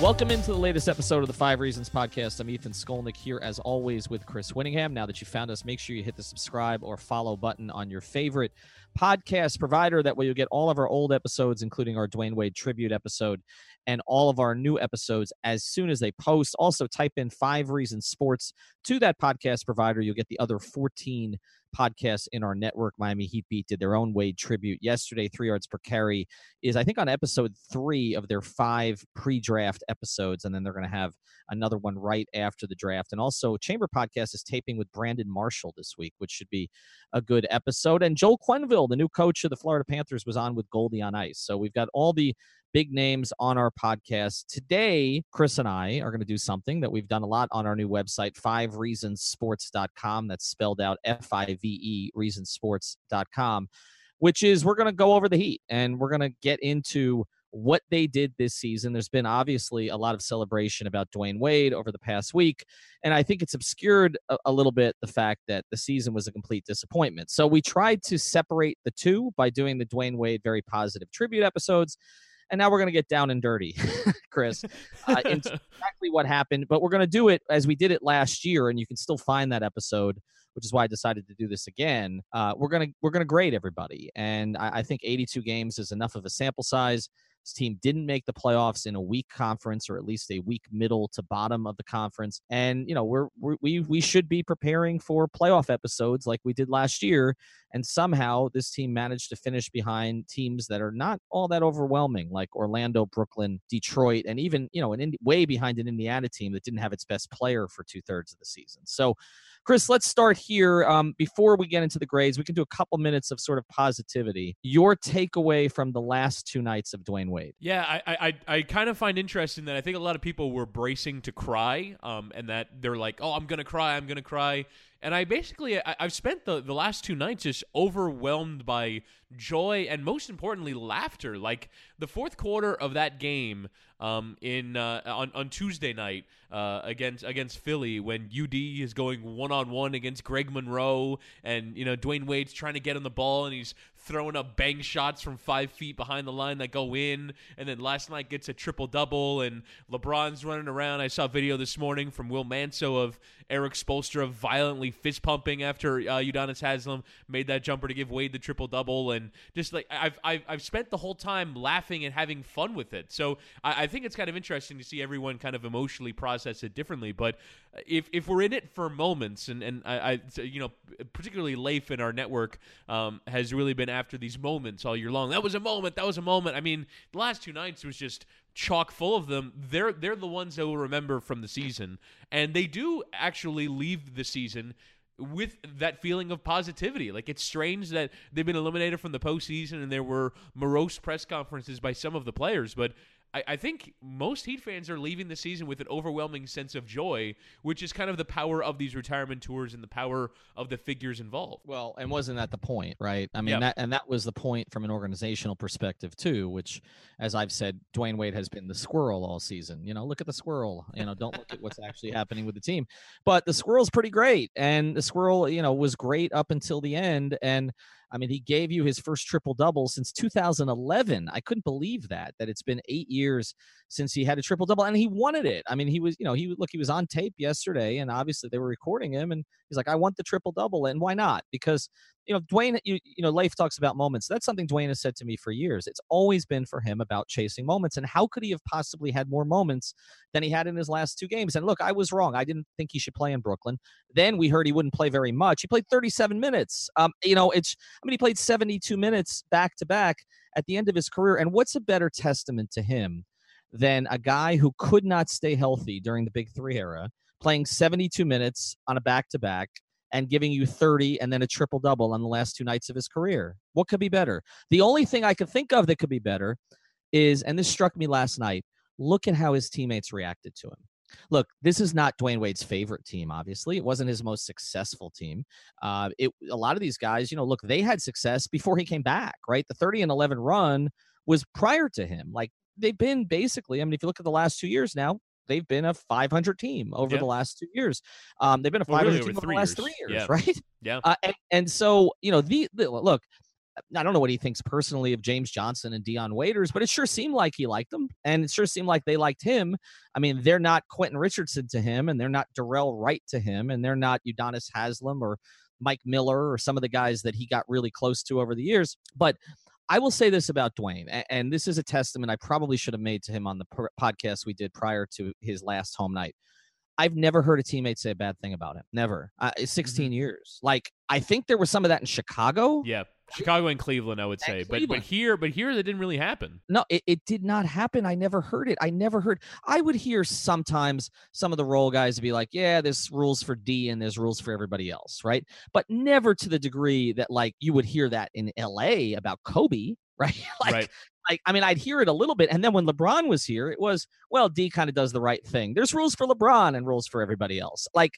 Welcome into the latest episode of the Five Reasons Podcast. I'm Ethan Skolnick here, as always, with Chris Winningham. Now that you found us, make sure you hit the subscribe or follow button on your favorite podcast provider. That way you'll get all of our old episodes, including our Dwyane Wade tribute episode and all of our new episodes as soon as they post. Also, type in Five Reasons Sports to that podcast provider. You'll get the other 14 podcasts in our network. Miami Heat Beat did their own Wade tribute yesterday. 3 yards per carry is, I think, on episode 3 of their 5 pre-draft episodes, and then they're going to have another one right after the draft. And also, Chamber Podcast is taping with Brandon Marshall this week, which should be a good episode. And Joel Quenneville, the new coach of the Florida Panthers, was on with Goldie on Ice. So we've got all the big names on our podcast. Today, Chris and I are going to do something that we've done a lot on our new website, fivereasonsports.com. That's spelled out F-I-V-E, reasonsports.com, which is we're going to go over the Heat and we're going to get into what they did this season. There's been obviously a lot of celebration about Dwyane Wade over the past week, and I think it's obscured a little bit the fact that the season was a complete disappointment. So we tried to separate the two by doing the Dwyane Wade very positive tribute episodes. And now we're going to get down and dirty, Chris, into exactly what happened. But we're going to do it as we did it last year, and you can still find that episode, which is why I decided to do this again. We're going to grade everybody, and I think 82 games is enough of a sample size. This team didn't make the playoffs in a weak conference, or at least a weak middle to bottom of the conference. And, you know, we should be preparing for playoff episodes like we did last year. And somehow this team managed to finish behind teams that are not all that overwhelming, like Orlando, Brooklyn, Detroit, and even, you know, way behind an Indiana team that didn't have its best player for 2/3 of the season. So, Chris, let's start here. Before we get into the grades, we can do a couple minutes of sort of positivity. Your takeaway from the last two nights of Dwyane Wade? Yeah, I kind of find interesting that I think a lot of people were bracing to cry, and that they're like, oh, I'm going to cry. And I basically, I've spent the last two nights just overwhelmed by joy and, most importantly, laughter. Like, the fourth quarter of that game on Tuesday night against Philly, when UD is going one-on-one against Greg Monroe, and, you know, Dwyane Wade's trying to get on the ball, and he's throwing up bang shots from 5 feet behind the line that go in, and then last night gets a triple-double, and LeBron's running around. I saw a video this morning from Will Manso of Erik Spoelstra violently fist-pumping after Udonis Haslam made that jumper to give Wade the triple-double, and just, like, I've spent the whole time laughing and having fun with it, so I think it's kind of interesting to see everyone kind of emotionally process it differently. But if we're in it for moments, and I you know, particularly Leif in our network has really been after these moments all year long. That was a moment. I mean, the last two nights was just chock full of them. They're the ones that we'll remember from the season, and they do actually leave the season with that feeling of positivity. Like, it's strange that they've been eliminated from the postseason, and there were morose press conferences by some of the players, but I think most Heat fans are leaving the season with an overwhelming sense of joy, which is kind of the power of these retirement tours and the power of the figures involved. Well, and wasn't that the point, right? I mean, yep. That was the point from an organizational perspective too, which, as I've said, Dwyane Wade has been the squirrel all season. You know, look at the squirrel, you know, don't look at what's actually happening with the team, but the squirrel's pretty great. And the squirrel, you know, was great up until the end. And I mean, he gave you his first triple-double since 2011. I couldn't believe that it's been 8 years since he had a triple-double, and he wanted it. I mean, he was, you know, he was on tape yesterday, and obviously they were recording him, and he's like, I want the triple-double, and why not? Because you know, Dwyane, you know, Leif talks about moments. That's something Dwyane has said to me for years. It's always been for him about chasing moments. And how could he have possibly had more moments than he had in his last two games? And look, I was wrong. I didn't think he should play in Brooklyn. Then we heard he wouldn't play very much. He played 37 minutes. You know, he played 72 minutes back to back at the end of his career. And what's a better testament to him than a guy who could not stay healthy during the Big Three era, playing 72 minutes on a back to back, and giving you 30 and then a triple-double on the last two nights of his career? What could be better? The only thing I could think of that could be better is, and this struck me last night, look at how his teammates reacted to him. Look, this is not Dwyane Wade's favorite team, obviously. It wasn't his most successful team. A lot of these guys, you know, look, they had success before he came back, right? The 30-11 run was prior to him. Like, they've been basically, I mean, if you look at the last 2 years now, they've been a 500 team over the last 2 years. They've been a 500 team over the last 3 years, right? Yeah. And so, you know, look, I don't know what he thinks personally of James Johnson and Dion Waiters, but it sure seemed like he liked them, and it sure seemed like they liked him. I mean, they're not Quentin Richardson to him, and they're not Darrell Wright to him, and they're not Udonis Haslam or Mike Miller or some of the guys that he got really close to over the years. But I will say this about Dwyane, and this is a testament I probably should have made to him on the podcast we did prior to his last home night. I've never heard a teammate say a bad thing about him. Never. 16 years. Like, I think there was some of that in Chicago. Yeah. Chicago and Cleveland, I would say. But here that didn't really happen. No, it did not happen. I never heard it. I would hear sometimes some of the role guys be like, yeah, there's rules for D and there's rules for everybody else, right? But never to the degree that, like, you would hear that in LA about Kobe, right? I mean, I'd hear it a little bit. And then when LeBron was here, it was, well, D kind of does the right thing. There's rules for LeBron and rules for everybody else. Like,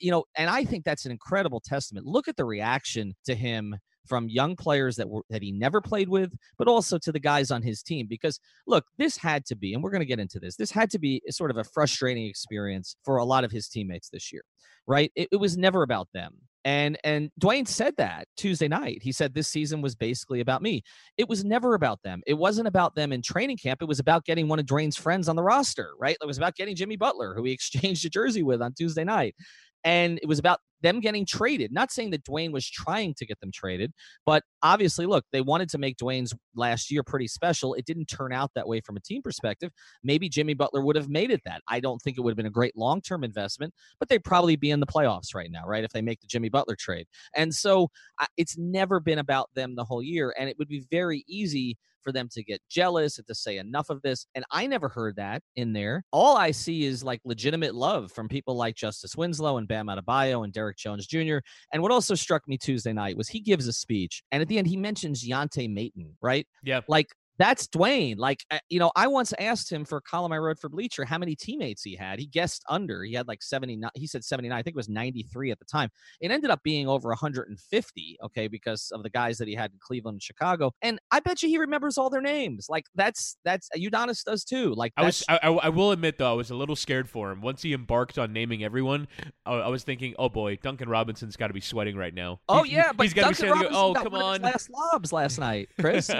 you know, and I think that's an incredible testament. Look at the reaction to him from young players that he never played with, but also to the guys on his team. Because, look, this had to be, and we're going to get into this, this had to be sort of a frustrating experience for a lot of his teammates this year, right? It was never about them. And Dwyane said that Tuesday night. He said, this season was basically about me. It was never about them. It wasn't about them in training camp. It was about getting one of Dwyane's friends on the roster, right? It was about getting Jimmy Butler, who he exchanged a jersey with on Tuesday night. And it was about them getting traded. Not saying that Dwyane was trying to get them traded, but obviously, look, they wanted to make Dwyane's last year pretty special. It didn't turn out that way from a team perspective. Maybe Jimmy Butler would have made it that. I don't think it would have been a great long-term investment, but they'd probably be in the playoffs right now, right, if they make the Jimmy Butler trade. And so it's never been about them the whole year, and it would be very easy for them to get jealous and to say enough of this. And I never heard that in there. All I see is, like, legitimate love from people like Justice Winslow and Bam Adebayo and Derek Jones Jr. And what also struck me Tuesday night was he gives a speech, and at the end he mentions Yonte Maton, right? Yeah. Like, that's Dwyane. Like, you know, I once asked him for a column I wrote for Bleacher how many teammates he had. He guessed under. He had like 79. He said 79. I think it was 93 at the time. It ended up being over 150, okay, because of the guys that he had in Cleveland and Chicago. And I bet you he remembers all their names. Like, that's Udonis does too. Like, I will admit, though, I was a little scared for him. Once he embarked on naming everyone, I was thinking, oh boy, Duncan Robinson's got to be sweating right now. Oh, yeah, but he's got to be sweating. Oh, come on. Last lobs last night, Chris.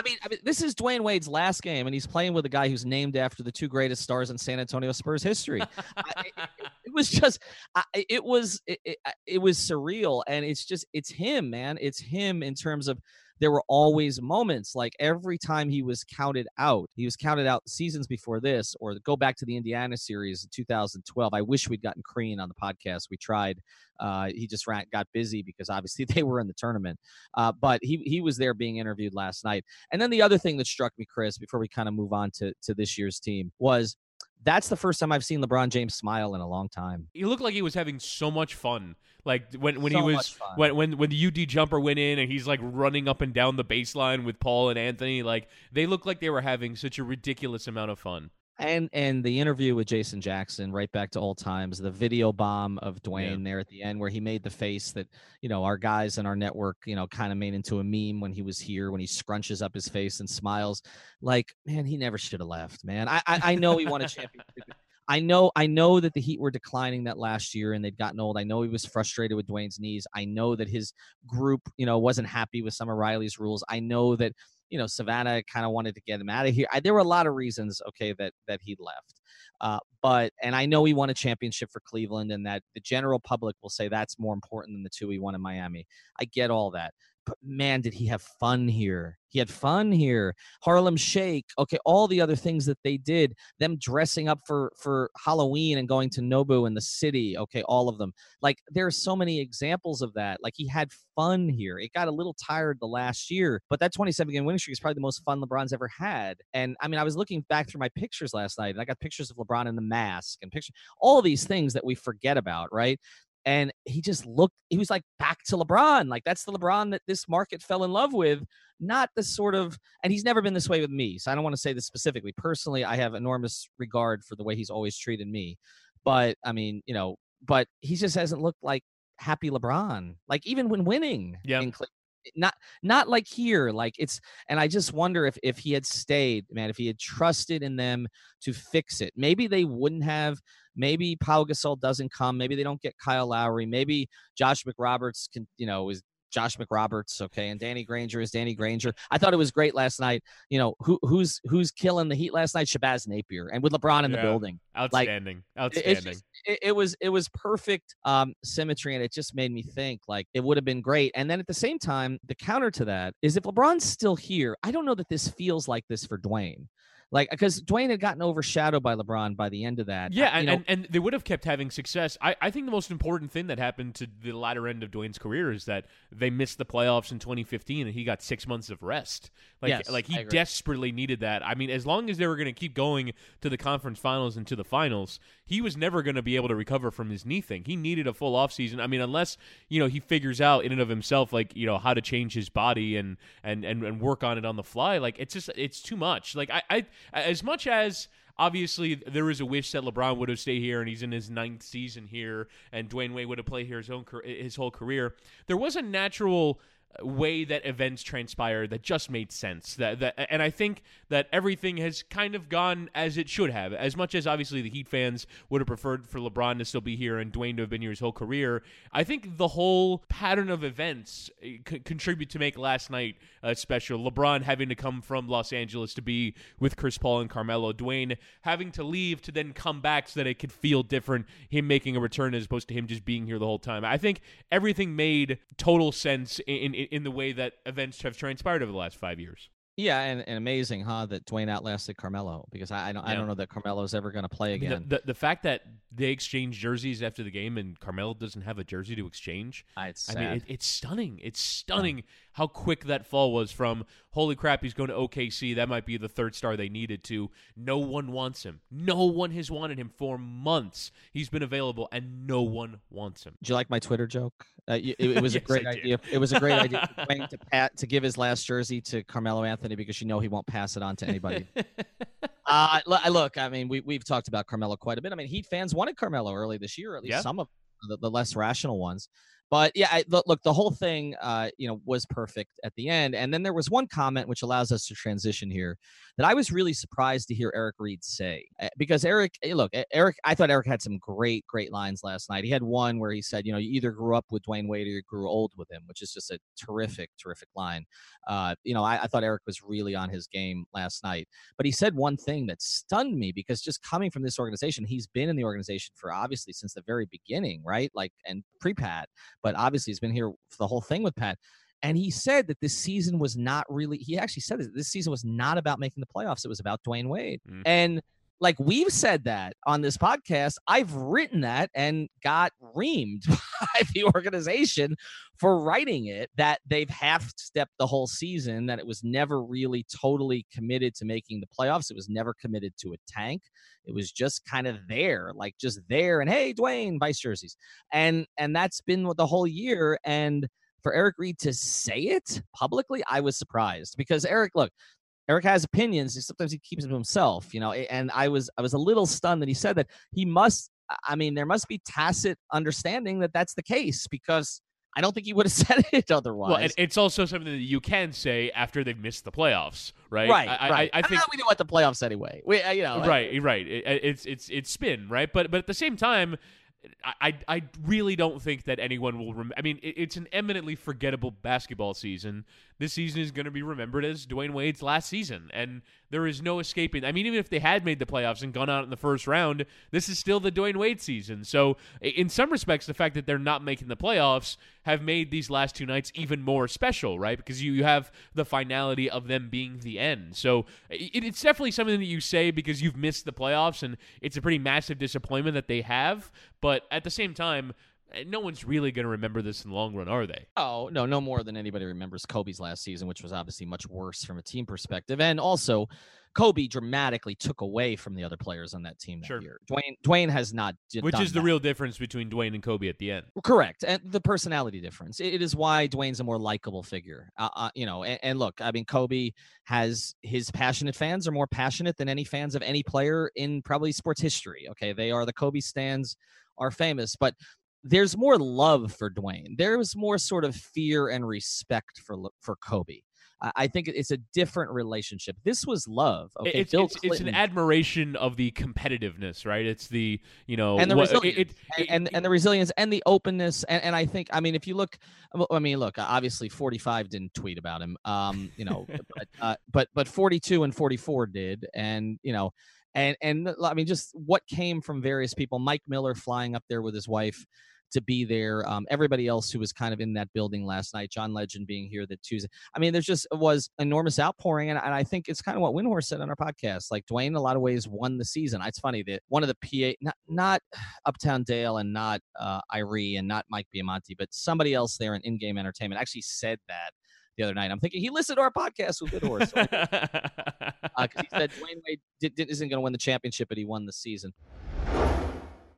I mean, this is Dwyane Wade's last game, and he's playing with a guy who's named after the two greatest stars in San Antonio Spurs history. It was surreal, and it's him, man. It's him in terms of there were always moments. Like, every time he was counted out seasons before this, or go back to the Indiana series in 2012. I wish we'd gotten Corient on the podcast. We tried. He just got busy because obviously they were in the tournament. But he was there being interviewed last night. And then the other thing that struck me, Chris, before we kind of move on to this year's team, was that's the first time I've seen LeBron James smile in a long time. He looked like he was having so much fun. Like when the UD jumper went in and he's like running up and down the baseline with Paul and Anthony, like they looked like they were having such a ridiculous amount of fun. And the interview with Jason Jackson, right back to old times, the video bomb of Dwyane there at the end where he made the face that, you know, our guys in our network, you know, kind of made into a meme when he was here, when he scrunches up his face and smiles. Like, man, he never should have left, man. I know he won a championship. I know that the Heat were declining that last year and they'd gotten old. I know he was frustrated with Dwyane's knees. I know that his group, you know, wasn't happy with some of Riley's rules. I know that you know, Savannah kind of wanted to get him out of here. There were a lot of reasons, okay, that he left. And I know he won a championship for Cleveland, and that the general public will say that's more important than the two he won in Miami. I get all that. But man, did he have fun here? He had fun here. Harlem Shake. Okay, all the other things that they did, them dressing up for Halloween and going to Nobu in the city. Okay, all of them. Like, there are so many examples of that. Like, he had fun here. It got a little tired the last year, but that 27-game winning streak is probably the most fun LeBron's ever had. And I mean, I was looking back through my pictures last night, and I got pictures of LeBron in the mask and pictures, all these things that we forget about, right? And he just looked, he was like back to LeBron. Like, that's the LeBron that this market fell in love with, not the sort of, and he's never been this way with me. So I don't want to say this specifically. Personally, I have enormous regard for the way he's always treated me. But I mean, you know, but he just hasn't looked like happy LeBron, like even when winning. Yeah. Not like here, like it's, and I just wonder if he had stayed, man, if he had trusted in them to fix it, maybe they wouldn't have. Maybe Pau Gasol doesn't come. Maybe they don't get Kyle Lowry. Maybe Josh McRoberts can, you know, is Josh McRoberts. Okay. And Danny Granger is Danny Granger. I thought it was great last night. You know, who's killing the Heat last night? Shabazz Napier, and with LeBron in the building. Outstanding. Like, outstanding. Just, it was perfect symmetry. And it just made me think, like, it would have been great. And then at the same time, the counter to that is if LeBron's still here, I don't know that this feels like this for Dwyane. Like, because Dwyane had gotten overshadowed by LeBron by the end of that. Yeah, and they would have kept having success. I think the most important thing that happened to the latter end of Dwyane's career is that they missed the playoffs in 2015, and he got 6 months of rest. Like, yes, like he desperately needed that. I mean, as long as they were going to keep going to the conference finals and to the finals, he was never going to be able to recover from his knee thing. He needed a full offseason. I mean, unless, you know, he figures out in and of himself, like, you know, how to change his body and work on it on the fly. Like, it's just, it's too much. Like, I as much as, obviously, there is a wish that LeBron would have stayed here and he's in his ninth season here and Dwyane Wade would have played here his whole career, there was a natural way that events transpired that just made sense. And I think that everything has kind of gone as it should have. As much as obviously the Heat fans would have preferred for LeBron to still be here and Dwyane to have been here his whole career, I think the whole pattern of events contribute to make last night special. LeBron having to come from Los Angeles to be with Chris Paul and Carmelo, Dwyane having to leave to then come back so that it could feel different, him making a return as opposed to him just being here the whole time. I think everything made total sense in the way that events have transpired over the last 5 years. Yeah, and amazing, huh, that Dwyane outlasted Carmelo, because I don't know that Carmelo's ever going to play again. I mean, the fact that they exchange jerseys after the game and Carmelo doesn't have a jersey to exchange, it's sad. I mean, it's stunning. It's stunning how quick that fall was from, holy crap, he's going to OKC, that might be the third star they needed, to no one wants him. No one has wanted him for months. He's been available, and no one wants him. Did you like my Twitter joke? It was yes, a great idea. It was a great idea for Dwyane to give his last jersey to Carmelo Anthony, because you know he won't pass it on to anybody. Look, I mean, we've talked about Carmelo quite a bit. I mean, Heat fans wanted Carmelo early this year, at least some of the less rational ones. But yeah, look, the whole thing, was perfect at the end. And then there was one comment which allows us to transition here that I was really surprised to hear Eric Reed say, because Eric, I thought Eric had some great, great lines last night. He had one where he said, you know, you either grew up with Dwyane Wade or you grew old with him, which is just a terrific, terrific line. I thought Eric was really on his game last night, but he said one thing that stunned me, because just coming from this organization, he's been in the organization for obviously since the very beginning, right? Like, and pre-Pat. But obviously he's been here for the whole thing with Pat. And he said that this season was not really, he actually said that this season was not about making the playoffs. It was about Dwyane Wade. Mm-hmm. And like, we've said that on this podcast, I've written that and got reamed by the organization for writing it, that they've half-stepped the whole season, that it was never really totally committed to making the playoffs. It was never committed to a tank. It was just kind of there, like just there. And hey, Dwyane, vice jerseys. And that's been the whole year. And for Eric Reed to say it publicly, I was surprised, because Eric has opinions, and sometimes he keeps them to himself, you know, and I was a little stunned that he said that. There must be tacit understanding that that's the case, because I don't think he would have said it otherwise. Well, and it's also something that you can say after they've missed the playoffs, right? Right. I think we didn't want the playoffs anyway. Right. It's spin, right? But at the same time, I really don't think that anyone will remember. I mean, it's an eminently forgettable basketball season. This season is going to be remembered as Dwyane Wade's last season, and there is no escaping. I mean, even if they had made the playoffs and gone out in the first round, this is still the Dwyane Wade season. So in some respects, the fact that they're not making the playoffs have made these last two nights even more special, right? Because you have the finality of them being the end. So it's definitely something that you say because you've missed the playoffs, and it's a pretty massive disappointment that they have. But at the same time, no one's really going to remember this in the long run, are they? Oh, no, no more than anybody remembers Kobe's last season, which was obviously much worse from a team perspective. And also, Kobe dramatically took away from the other players on that team that year. Dwyane has not done which is the real difference between Dwyane and Kobe at the end. Correct. And the personality difference. It is why Dwayne's a more likable figure. And look, I mean, Kobe has his passionate fans are more passionate than any fans of any player in probably sports history. Okay, they are the Kobe stands are famous, but there's more love for Dwyane. There was more sort of fear and respect for Kobe. I think it's a different relationship. This was love. Okay, it's an admiration of the competitiveness, right? It's the resilience and the openness. And I think, I mean, if you look, I mean, look, obviously 45 didn't tweet about him, but 42 and 44 did, and I mean, just what came from various people. Mike Miller flying up there with his wife to be there. Everybody else who was kind of in that building last night, John Legend being here that Tuesday. I mean, there's just was enormous outpouring. And I think it's kind of what Windhorse said on our podcast, like Dwyane, in a lot of ways, won the season. It's funny that one of the PA, not Uptown Dale and not Irie and not Mike Biamonte, but somebody else there in in-game entertainment actually said that the other night. I'm thinking he listened to our podcast with Windhorse. He said Dwyane Wade isn't going to win the championship, but he won the season.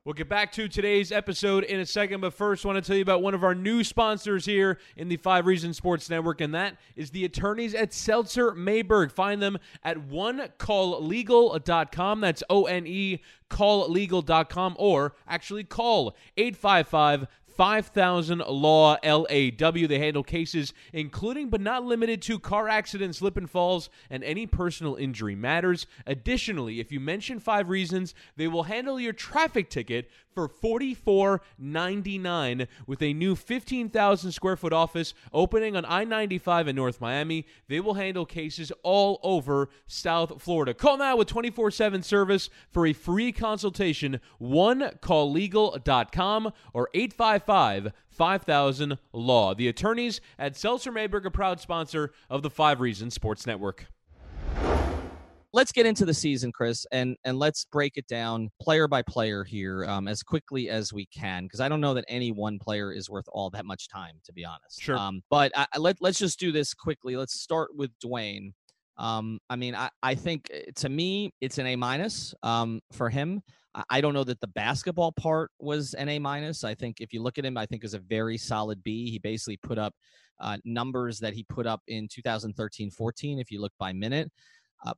We'll get back to today's episode in a second, but first I want to tell you about one of our new sponsors here in the 5 Reasons Sports Network, and that is the attorneys at Seltzer Mayberg. Find them at onecalllegal.com. That's onecalllegal.com, or actually call 855-5000-LAW, L-A-W. They handle cases including but not limited to car accidents, slip and falls, and any personal injury matters. Additionally, if you mention 5 Reasons, they will handle your traffic ticket for $44.99 with a new 15,000 square foot office opening on I-95 in North Miami. They will handle cases all over South Florida. Call now with 24/7 service for a free consultation, onecalllegal.com or 855-5000-LAW. The attorneys at Seltzer Mayberg, a proud sponsor of the 5 Reasons Sports Network. Let's get into the season, Chris, and let's break it down player by player here as quickly as we can, because I don't know that any one player is worth all that much time, to be honest. Sure. But let's just do this quickly. Let's start with Dwyane. I think, to me, it's an A- for him. I don't know that the basketball part was an A-. I think if you look at him, I think is a very solid B. He basically put up numbers that he put up in 2013-14, if you look by minute.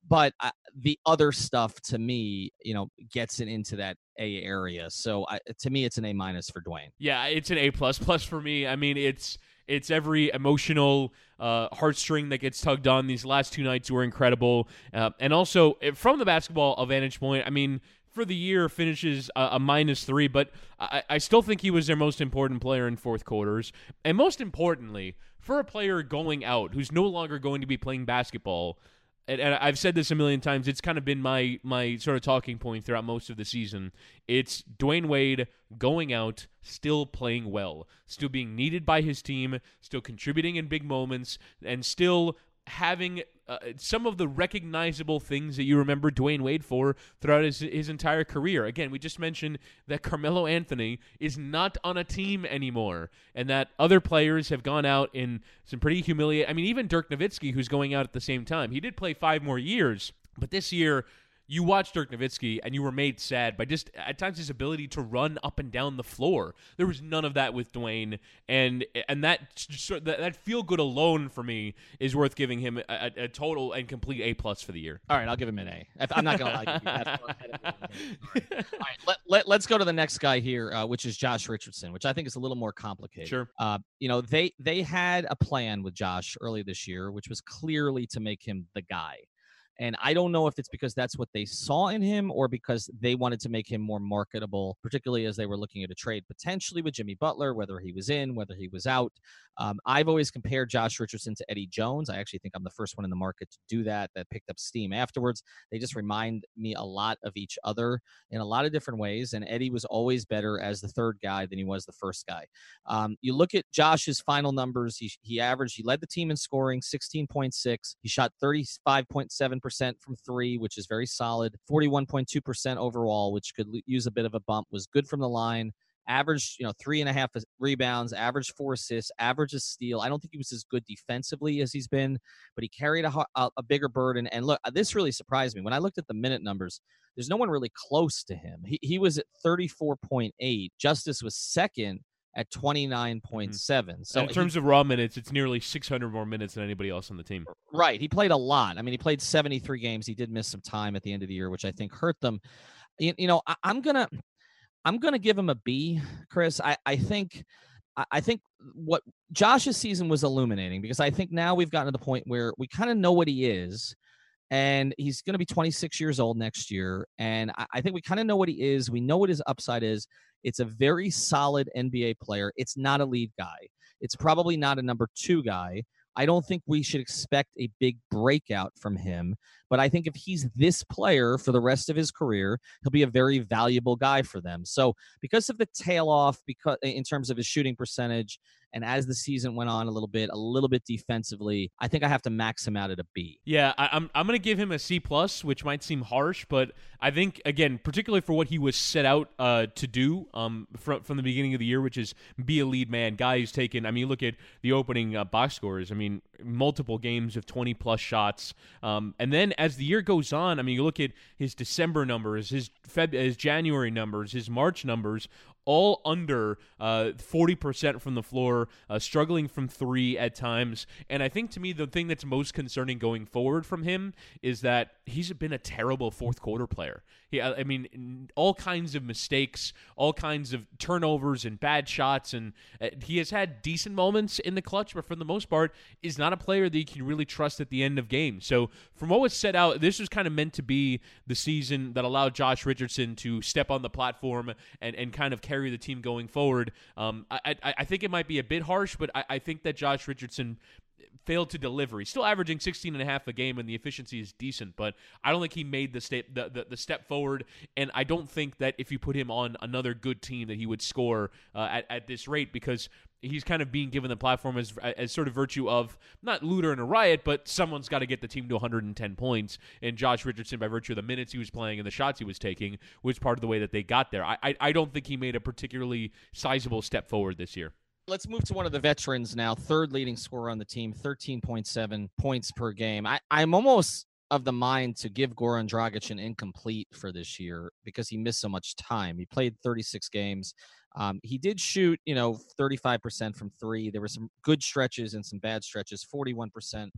But the other stuff, to me, gets it into that A area. So to me, it's an A- for Dwyane. Yeah, it's an A++ for me. I mean, it's every emotional heartstring that gets tugged on. These last two nights were incredible. And also, from the basketball vantage point, I mean, for the year finishes a -3, but I still think he was their most important player in fourth quarters. And most importantly, for a player going out who's no longer going to be playing basketball, and I've said this a million times, it's kind of been my sort of talking point throughout most of the season. It's Dwyane Wade going out, still playing well, still being needed by his team, still contributing in big moments, and still having some of the recognizable things that you remember Dwyane Wade for throughout his entire career. Again, we just mentioned that Carmelo Anthony is not on a team anymore, and that other players have gone out in some pretty humiliating. I mean, even Dirk Nowitzki, who's going out at the same time, he did play 5 more years, but this year you watched Dirk Nowitzki and you were made sad by just, at times, his ability to run up and down the floor. There was none of that with Dwyane, and that feel-good alone for me is worth giving him a total and complete A+ for the year. All right, I'll give him an A. I'm not going to lie to you. All right, let's go to the next guy here, which is Josh Richardson, which I think is a little more complicated. Sure. They had a plan with Josh early this year, which was clearly to make him the guy. And I don't know if it's because that's what they saw in him or because they wanted to make him more marketable, particularly as they were looking at a trade potentially with Jimmy Butler, whether he was in, whether he was out. I've always compared Josh Richardson to Eddie Jones. I actually think I'm the first one in the market to do that, that picked up steam afterwards. They just remind me a lot of each other in a lot of different ways. And Eddie was always better as the third guy than he was the first guy. You look at Josh's final numbers. He led the team in scoring 16.6. He shot 35.7% from three, which is very solid. 41.2% overall, which could use a bit of a bump, was good from the line. Averaged, 3.5 rebounds, averaged 4 assists, averaged a steal. I don't think he was as good defensively as he's been, but he carried a bigger burden. And look, this really surprised me. When I looked at the minute numbers, there's no one really close to him. He was at 34.8. Justice was second at 29.7. So in terms of raw minutes, it's nearly 600 more minutes than anybody else on the team. Right. He played a lot. I mean, he played 73 games. He did miss some time at the end of the year, which I think hurt them. I'm gonna give him a B, Chris. I think what Josh's season was illuminating, because I think now we've gotten to the point where we kind of know what he is. And he's going to be 26 years old next year. And I think we kind of know what he is. We know what his upside is. It's a very solid NBA player. It's not a lead guy. It's probably not a number 2 guy. I don't think we should expect a big breakout from him. But I think if he's this player for the rest of his career, he'll be a very valuable guy for them. So because of the tail off, because in terms of his shooting percentage, and as the season went on a little bit defensively, I think I have to max him out at a B. Yeah, I'm going to give him a C+, which might seem harsh, but I think, again, particularly for what he was set out to do from the beginning of the year, which is be a lead man, guy who's taken, look at the opening box scores, multiple games of 20-plus shots. And then as the year goes on, you look at his December numbers, his January numbers, his March numbers, all under 40% from the floor, struggling from three at times. And I think, to me, the thing that's most concerning going forward from him is that he's been a terrible fourth quarter player. All kinds of mistakes, all kinds of turnovers and bad shots. And he has had decent moments in the clutch, but for the most part is not a player that you can really trust at the end of games. So from what was set out, this was kind of meant to be the season that allowed Josh Richardson to step on the platform and kind of carry the team going forward. I think it might be a bit harsh, but I think that Josh Richardson failed to deliver. He's still averaging 16.5 a game, and the efficiency is decent, but I don't think he made the step forward, and I don't think that if you put him on another good team that he would score at this rate, because he's kind of being given the platform as sort of virtue of not looter in a riot, but someone's got to get the team to 110 points. And Josh Richardson, by virtue of the minutes he was playing and the shots he was taking, was part of the way that they got there. I don't think he made a particularly sizable step forward this year. Let's move to one of the veterans now, third leading scorer on the team, 13.7 points per game. I'm almost of the mind to give Goran Dragic an incomplete for this year because he missed so much time. He played 36 games. He did shoot, 35% from three. There were some good stretches and some bad stretches, 41%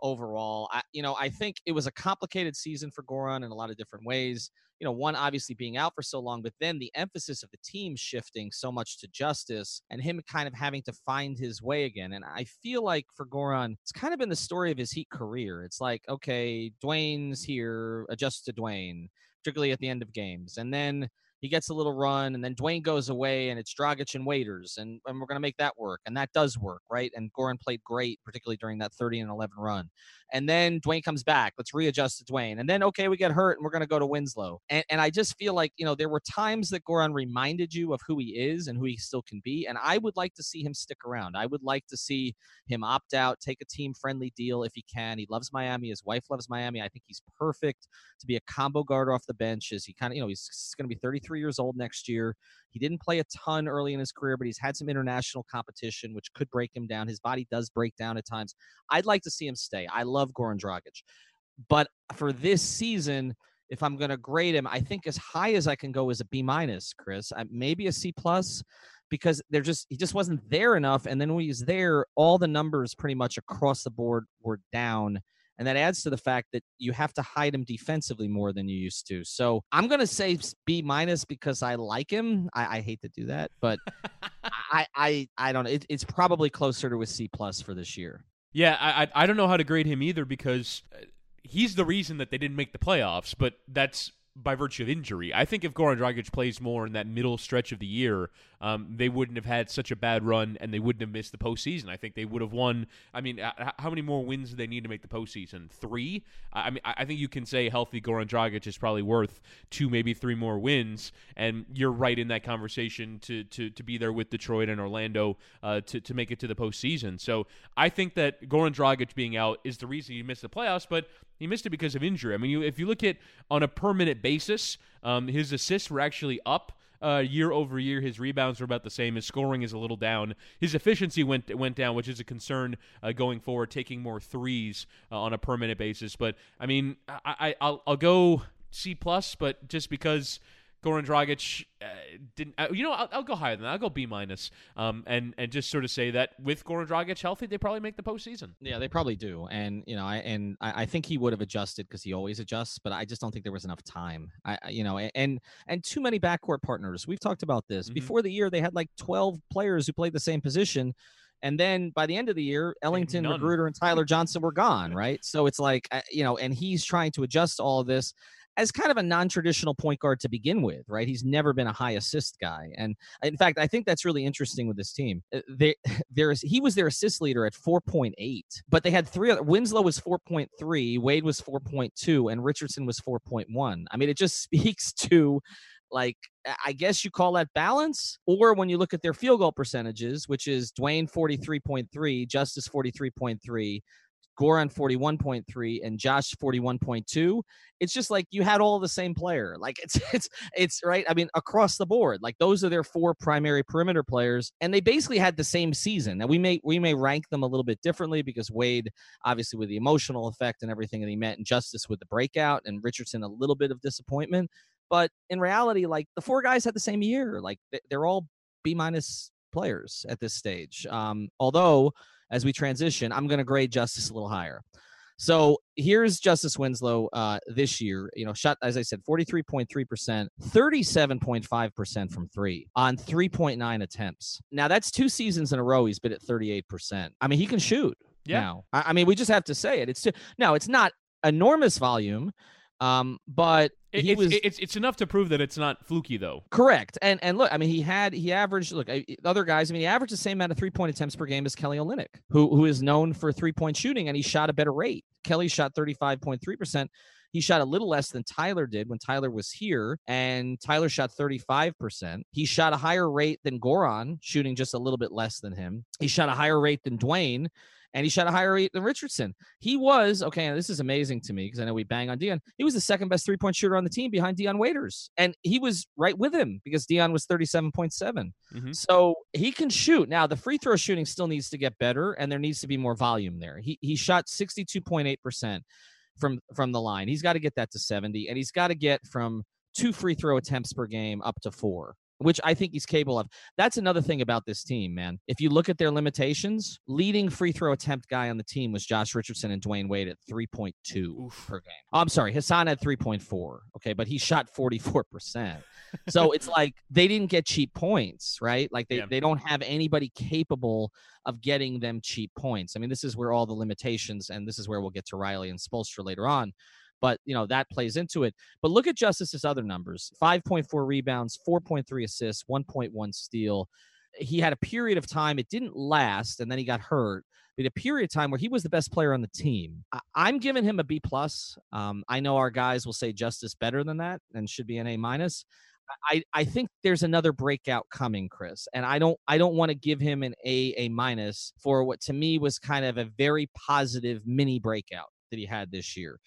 overall. I think it was a complicated season for Goran in a lot of different ways. One, obviously being out for so long, but then the emphasis of the team shifting so much to Justice and him kind of having to find his way again. And I feel like for Goran, it's kind of been the story of his Heat career. It's like, okay, Dwyane's here, adjust to Dwyane, particularly at the end of games. And then he gets a little run, and then Dwyane goes away, and it's Dragic and Waiters, and we're going to make that work, and that does work, right? And Goran played great, particularly during that 30-11 run. And then Dwyane comes back. Let's readjust to Dwyane. And then, okay, we get hurt, and we're going to go to Winslow. And I just feel like, there were times that Goran reminded you of who he is and who he still can be, and I would like to see him stick around. I would like to see him opt out, take a team-friendly deal if he can. He loves Miami. His wife loves Miami. I think he's perfect to be a combo guard off the bench as he kind of, he's going to be 33 years old next year. He didn't play a ton early in his career, but he's had some international competition, which could break him down. His body does break down at times. I'd like to see him stay. I love Goran Dragic. But for this season, if I'm going to grade him, I think as high as I can go is a B-, Chris. Maybe a C+, because he just wasn't there enough. And then when he's there, all the numbers pretty much across the board were down. And that adds to the fact that you have to hide him defensively more than you used to. So I'm going to say B- because I like him. I hate to do that, but I don't know. It's probably closer to a C+ for this year. Yeah, I don't know how to grade him either because he's the reason that they didn't make the playoffs, but that's by virtue of injury. I think if Goran Dragic plays more in that middle stretch of the year, they wouldn't have had such a bad run, and they wouldn't have missed the postseason. I think they would have won. I mean, how many more wins do they need to make the postseason? 3? I mean, I think you can say healthy Goran Dragic is probably worth 2, maybe 3 more wins, and you're right in that conversation to be there with Detroit and Orlando to make it to the postseason. So I think that Goran Dragic being out is the reason you missed the playoffs, but he missed it because of injury. I mean, if you look at on a per-minute basis, his assists were actually up year over year. His rebounds were about the same. His scoring is a little down. His efficiency went down, which is a concern going forward, taking more threes on a per-minute basis. But, I mean, I'll go C+, but just because Goran Dragic didn't, you know, I'll go higher than that. I'll go B-, and just sort of say that with Goran Dragic healthy, they probably make the postseason. Yeah, they probably do. And you know, I think he would have adjusted because he always adjusts, but I just don't think there was enough time. And too many backcourt partners. We've talked about this before the year. They had like 12 players who played the same position. And then by the end of the year, Ellington, McGruder, and Tyler Johnson were gone, right? So it's like, you know, and he's trying to adjust all of this as kind of a non-traditional point guard to begin with, right? He's never been a high assist guy. And in fact, I think that's really interesting with this team. He was their assist leader at 4.8, but they had 3 other. Winslow was 4.3, Wade was 4.2, and Richardson was 4.1. I mean, it just speaks to, like, I guess you call that balance, or when you look at their field goal percentages, which is Dwyane 43.3, Justice 43.3, Goran 41.3, and Josh 41.2. It's just like you had all the same player. Like it's right. I mean, across the board, like those are their 4 primary perimeter players, and they basically had the same season. Now we may rank them a little bit differently because Wade, obviously with the emotional effect and everything that he meant, and Justice with the breakout, and Richardson a little bit of disappointment. But in reality, like the 4 guys had the same year. Like they're all B- players at this stage. Although, as we transition, I'm going to grade Justice a little higher. So here's Justice Winslow this year. You know, shot, as I said, 43.3%, 37.5% from 3 on 3.9 attempts. Now, that's 2 seasons in a row he's been at 38%. I mean, he can shoot now. I mean, we just have to say it. It's not enormous volume, but it's enough to prove that it's not fluky, though. Correct. And look, I mean, he averaged the same amount of 3-point attempts per game as Kelly Olynyk, who is known for 3-point shooting, and he shot a better rate. Kelly shot 35.3%. He shot a little less than Tyler did when Tyler was here, and Tyler shot 35%. He shot a higher rate than Goran, shooting just a little bit less than him. He shot a higher rate than Dwyane, and he shot a higher rate than Richardson. He was, okay, and this is amazing to me because I know we bang on Dion. He was the second best 3-point shooter on the team behind Dion Waiters. And he was right with him because Dion was 37.7. Mm-hmm. So he can shoot. Now, the free throw shooting still needs to get better, and there needs to be more volume there. He shot 62.8% from the line. He's got to get that to 70, and he's got to get from 2 free throw attempts per game up to 4. Which I think he's capable of. That's another thing about this team, man. If you look at their limitations, leading free throw attempt guy on the team was Josh Richardson and Dwyane Wade at 3.2 per game. Oh, I'm sorry. Hassan had 3.4. Okay. But he shot 44%. So it's like they didn't get cheap points, right? Like they don't have anybody capable of getting them cheap points. I mean, this is where all the limitations, and this is where we'll get to Riley and Spoelstra later on. But, you know, that plays into it. But look at Justice's other numbers, 5.4 rebounds, 4.3 assists, 1.1 steal. He had a period of time. It didn't last, and then he got hurt. But a period of time where he was the best player on the team. I'm giving him a B+. I know our guys will say Justice better than that and should be an A-. I think there's another breakout coming, Chris, and I don't want to give him an A-, for what to me was kind of a very positive mini breakout that he had this year.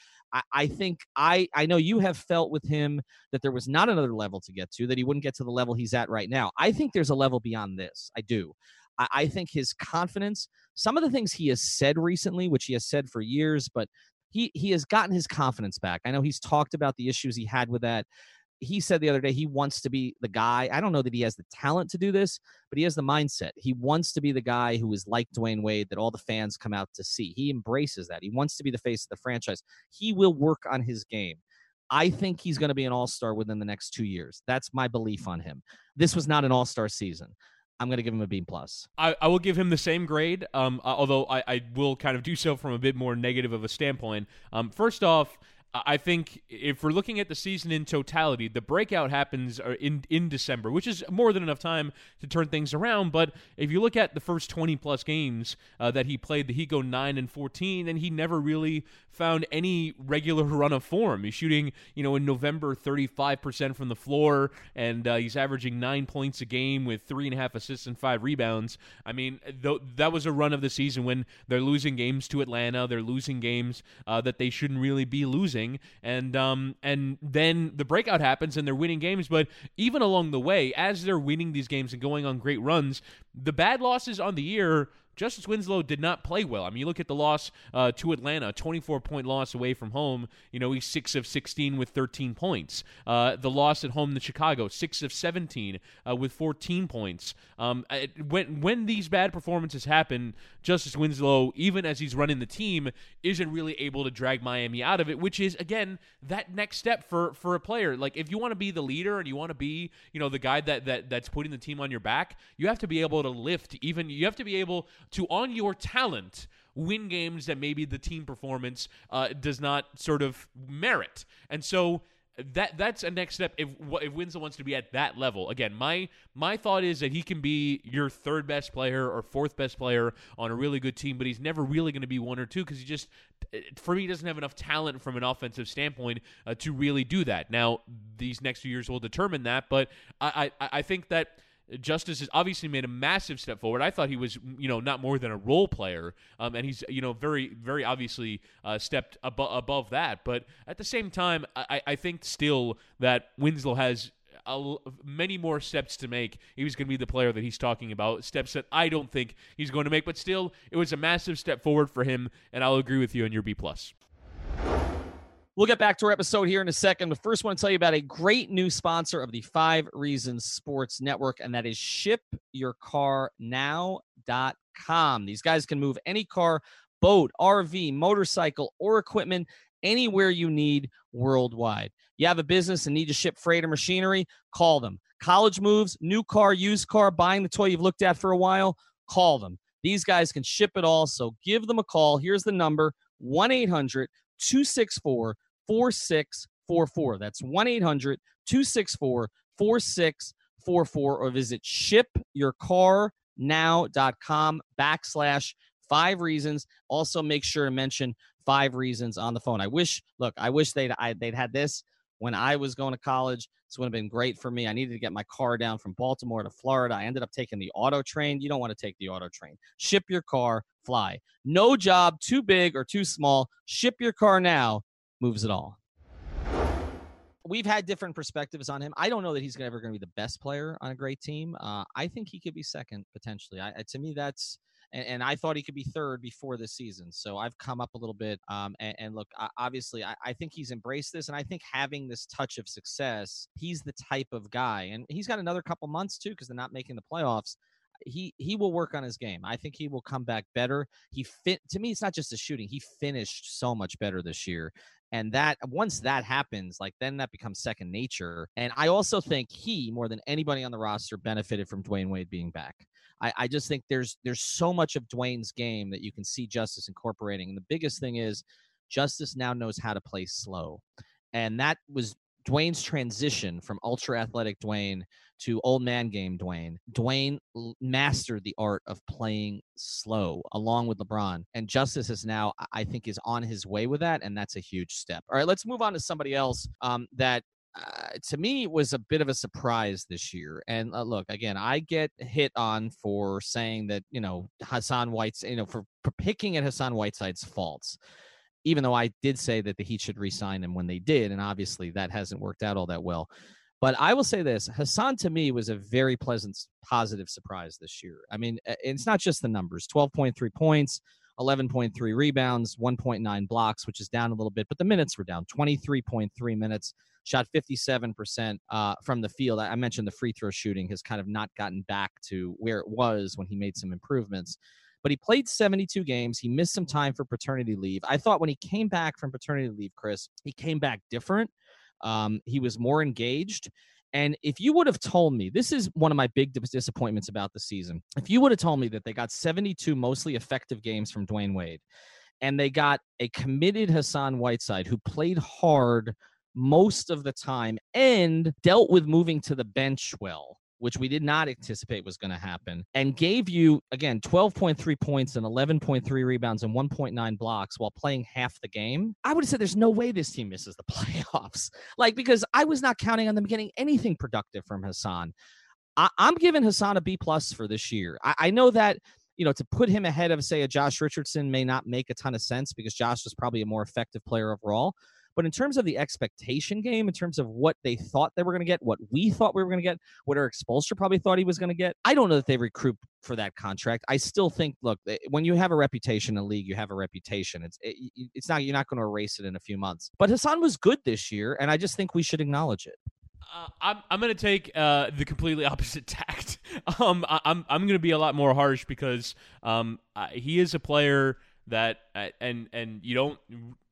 I think I know you have felt with him that there was not another level to get to, that he wouldn't get to the level he's at right now. I think there's a level beyond this. I do. I think his confidence, some of the things he has said recently, which he has said for years, but he has gotten his confidence back. I know he's talked about the issues he had with that. He said the other day he wants to be the guy. I don't know that he has the talent to do this, but he has the mindset. He wants to be the guy who is like Dwyane Wade, that all the fans come out to see. He embraces that. He wants to be the face of the franchise. He will work on his game. I think he's going to be an all-star within the next 2 years. That's my belief on him. This was not an all-star season. I'm going to give him a B+. I will give him the same grade, although I will kind of do so from a bit more negative of a standpoint. First off, I think if we're looking at the season in totality, the breakout happens in December, which is more than enough time to turn things around. But if you look at the first 20-plus games that he played, the Heat go 9-14, and he never really found any regular run of form. He's shooting, in November, 35% from the floor, and he's averaging 9 points a game with 3.5 assists and 5 rebounds. I mean, that was a run of the season when they're losing games to Atlanta. They're losing games that they shouldn't really be losing. And then the breakout happens and they're winning games. But even along the way, as they're winning these games and going on great runs, the bad losses on the year, Justice Winslow did not play well. I mean, you look at the loss to Atlanta, 24-point loss away from home. He's 6 of 16 with 13 points. The loss at home to Chicago, 6 of 17 with 14 points. When these bad performances happen, Justice Winslow, even as he's running the team, isn't really able to drag Miami out of it, which is, again, that next step for a player. Like, if you want to be the leader and you want to be, the guy that's putting the team on your back, you have to be able to lift even. You have to be able to, on your talent, win games that maybe the team performance does not sort of merit. And so that's a next step if Winslow wants to be at that level. Again, my thought is that he can be your third best player or fourth best player on a really good team, but he's never really going to be one or two because he just, for me, doesn't have enough talent from an offensive standpoint to really do that. Now, these next few years will determine that, but I think that Justice has obviously made a massive step forward. I thought he was, not more than a role player, and he's, very, very obviously stepped above that. But at the same time, I think still that Winslow has many more steps to make. He was going to be the player that he's talking about, steps that I don't think he's going to make. But still, it was a massive step forward for him, and I'll agree with you on your B+. We'll get back to our episode here in a second. But first, I want to tell you about a great new sponsor of the 5 Reasons Sports Network, and that is ShipYourCarNow.com. These guys can move any car, boat, RV, motorcycle, or equipment anywhere you need worldwide. You have a business and need to ship freight or machinery? Call them. College moves, new car, used car, buying the toy you've looked at for a while? Call them. These guys can ship it all, so give them a call. Here's the number, 1-800-264-4644. That's 1-800-264-4644, or visit shipyourcarnow.com/5reasons. Also, make sure to mention 5 Reasons on the phone. I wish they'd had this when I was going to college. This would have been great for me. I needed to get my car down from Baltimore to Florida. I ended up taking the auto train. You don't want to take the auto train. Ship your car, fly. No job too big or too small. Ship your car now moves it all. We've had different perspectives on him. I don't know that he's ever going to be the best player on a great team. I think he could be second potentially. To me, that's and I thought he could be third before this season. So I've come up a little bit. And look, obviously, I think he's embraced this. And I think having this touch of success, he's the type of guy. And he's got another couple months, too, because they're not making the playoffs. He will work on his game. I think he will come back better. To me, it's not just the shooting. He finished so much better this year. And that once that happens, like then that becomes second nature. And I also think he, more than anybody on the roster, benefited from Dwyane Wade being back. I just think there's so much of Dwyane's game that you can see Justice incorporating. And the biggest thing is Justice now knows how to play slow. And that was Dwyane's transition from ultra-athletic Dwyane to old man game Dwyane. Dwyane mastered the art of playing slow along with LeBron. And Justice is now, I think, is on his way with that, and that's a huge step. All right, let's move on to somebody else that, to me, was a bit of a surprise this year. And look, again, I get hit on for saying that, Hassan Whiteside, for picking at Hassan Whiteside's faults, even though I did say that the Heat should re-sign him when they did. And obviously that hasn't worked out all that well. But I will say this, Hassan to me was a very pleasant, positive surprise this year. I mean, it's not just the numbers, 12.3 points, 11.3 rebounds, 1.9 blocks, which is down a little bit, but the minutes were down 23.3 minutes, shot 57% from the field. I mentioned the free throw shooting has kind of not gotten back to where it was when he made some improvements. But he played 72 games. He missed some time for paternity leave. I thought when he came back from paternity leave, Chris, he came back different. He was more engaged. And if you would have told me, this is one of my big disappointments about the season. If you would have told me that they got 72 mostly effective games from Dwyane Wade, and they got a committed Hassan Whiteside who played hard most of the time and dealt with moving to the bench well, which we did not anticipate was going to happen, and gave you, again, 12.3 points and 11.3 rebounds and 1.9 blocks while playing half the game, I would have said there's no way this team misses the playoffs. Like, because I was not counting on them getting anything productive from Hassan. I'm giving Hassan a B+ for this year. I know that, you know, to put him ahead of, say, a Josh Richardson may not make a ton of sense because Josh was probably a more effective player overall. But in terms of the expectation game, in terms of what they thought they were going to get, what we thought we were going to get, what Erik Spoelstra probably thought he was going to get, I don't know that they recruit for that contract. I still think, look, when you have a reputation in a league, you have a reputation. It's not, you're not going to erase it in a few months. But Hassan was good this year, and I just think we should acknowledge it. I'm going to take the completely opposite tact. I'm going to be a lot more harsh because he is a player that, and you don't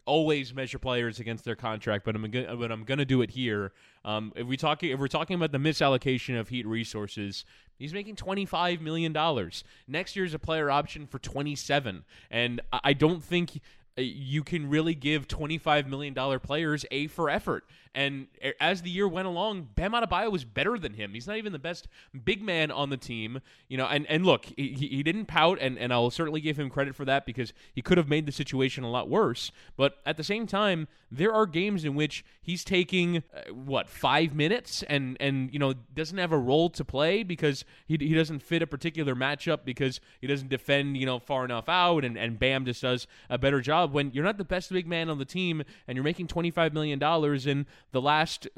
always measure players against their contract, but I'm going to do it here. If we're talking about the misallocation of Heat resources, he's making $25 million. Next year's a player option for 27. And I don't think you can really give $25 million players A for effort. And as the year went along, Bam Adebayo was better than him. He's not even the best big man on the team. You know, and look, he didn't pout, and I'll certainly give him credit for that because he could have made the situation a lot worse. But at the same time, there are games in which he's taking, 5 minutes and you know, doesn't have a role to play because he doesn't fit a particular matchup because he doesn't defend, you know, far enough out, and Bam just does a better job when you're not the best big man on the team and you're making $25 million and the last,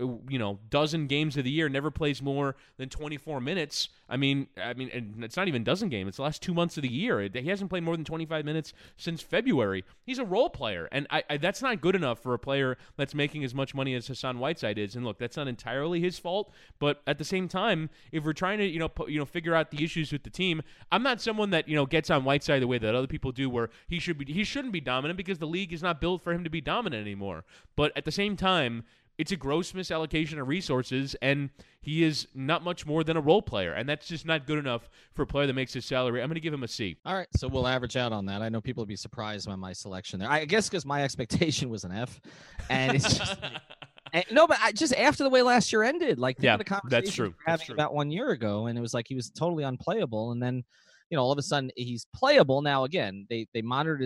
dozen games of the year never plays more than 24 minutes. I mean, and it's not even a dozen games. It's the last 2 months of the year. He hasn't played more than 25 minutes since February. He's a role player, and I that's not good enough for a player that's making as much money as Hassan Whiteside is. And look, that's not entirely his fault, but at the same time, if we're trying to, figure out the issues with the team, I'm not someone that, gets on Whiteside the way that other people do, where he shouldn't be dominant because the league is not built for him to be dominant anymore. But at the same time, it's a gross misallocation of resources, and he is not much more than a role player, and that's just not good enough for a player that makes his salary. I'm going to give him a C. All right, so we'll average out on that. I know people would be surprised by my selection there. I guess because my expectation was an F, and it's just but after the way last year ended, the conversation that's true. Having that's true. About 1 year ago, and it was like he was totally unplayable, and then all of a sudden he's playable now again. They monitored.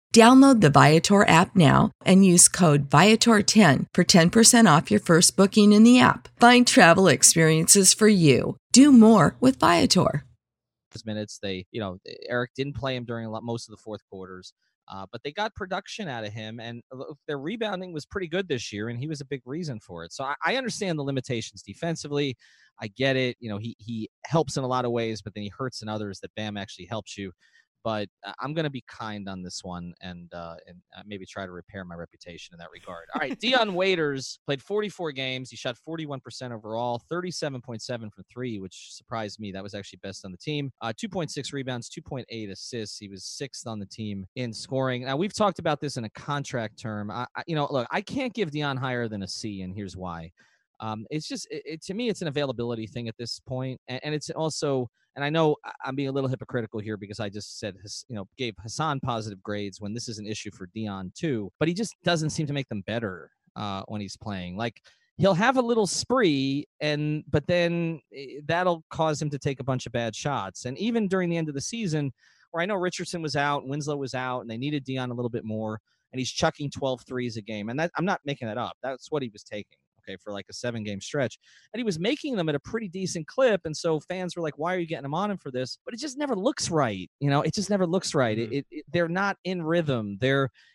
Download the Viator app now and use code Viator10 for 10% off your first booking in the app. Find travel experiences for you. Do more with Viator. Minutes, Erik didn't play him during most of the fourth quarters, but they got production out of him, and their rebounding was pretty good this year, and he was a big reason for it. So I understand the limitations defensively. I get it. He helps in a lot of ways, but then he hurts in others that Bam actually helps you. But I'm going to be kind on this one and maybe try to repair my reputation in that regard. All right, Dion Waiters played 44 games. He shot 41% overall, 37.7 from three, which surprised me. That was actually best on the team. 2.6 rebounds, 2.8 assists. He was sixth on the team in scoring. Now, we've talked about this in a contract term. I can't give Dion higher than a C, and here's why. To me, it's an availability thing at this point. And it's also, and I know I'm being a little hypocritical here because I just said, gave Hassan positive grades when this is an issue for Dion too, but he just doesn't seem to make them better when he's playing. Like, he'll have a little spree, but then that'll cause him to take a bunch of bad shots. And even during the end of the season, where I know Richardson was out, Winslow was out, and they needed Dion a little bit more, and he's chucking 12 threes a game. And I'm not making that up. That's what he was taking. okay, for like a 7-game stretch. And he was making them at a pretty decent clip. And so fans were like, why are you getting him on him for this? But it just never looks right. You know, it just never looks right. Mm-hmm. They're not in rhythm.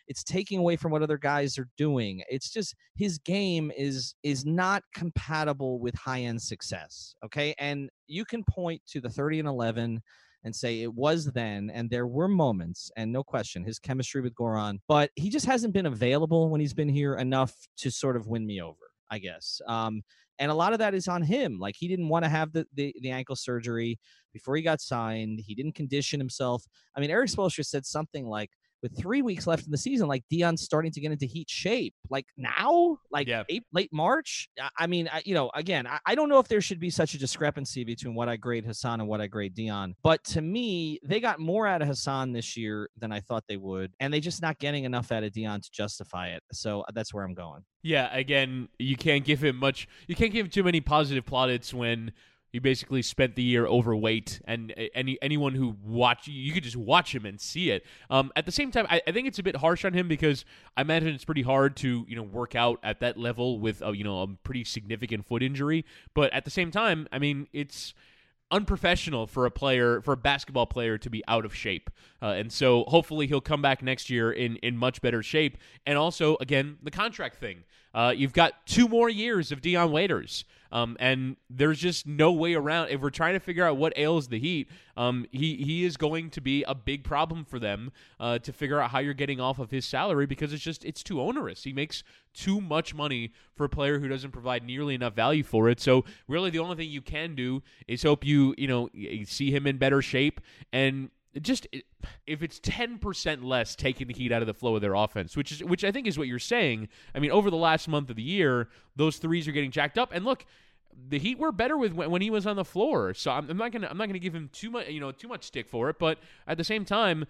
It's taking away from what other guys are doing. It's just his game is not compatible with high-end success. Okay. And you can point to the 30 and 11 and say it was then, and there were moments, and no question, his chemistry with Goran, but he just hasn't been available when he's been here enough to sort of win me over, I guess. And a lot of that is on him. Like, he didn't want to have the ankle surgery before he got signed. He didn't condition himself. I mean, Erik Spoelstra said something like, with 3 weeks left in the season, like, Dion's starting to get into Heat shape. Like, now? Like, yeah. Late March? I mean, I don't know if there should be such a discrepancy between what I grade Hassan and what I grade Dion. But to me, they got more out of Hassan this year than I thought they would. And they're just not getting enough out of Dion to justify it. So that's where I'm going. Yeah, again, you can't give him much. You can't give him too many positive plaudits when you basically spent the year overweight, and anyone who watched, you could just watch him and see it. At the same time, I think it's a bit harsh on him because I imagine it's pretty hard to, you know, work out at that level with a pretty significant foot injury. But at the same time, I mean, it's unprofessional for a basketball player to be out of shape. And so hopefully he'll come back next year in much better shape. And also, again, the contract thing. You've got 2 more years of Dion Waiters. And there's just no way around. If we're trying to figure out what ails the Heat, he is going to be a big problem for them to figure out how you're getting off of his salary, because it's too onerous. He makes too much money for a player who doesn't provide nearly enough value for it. So really the only thing you can do is hope you see him in better shape. And just if it's 10% less taking the Heat out of the flow of their offense, which I think is what you're saying. I mean, over the last month of the year, those threes are getting jacked up. And look, the Heat were better with when he was on the floor. So I'm not gonna give him too much stick for it. But at the same time,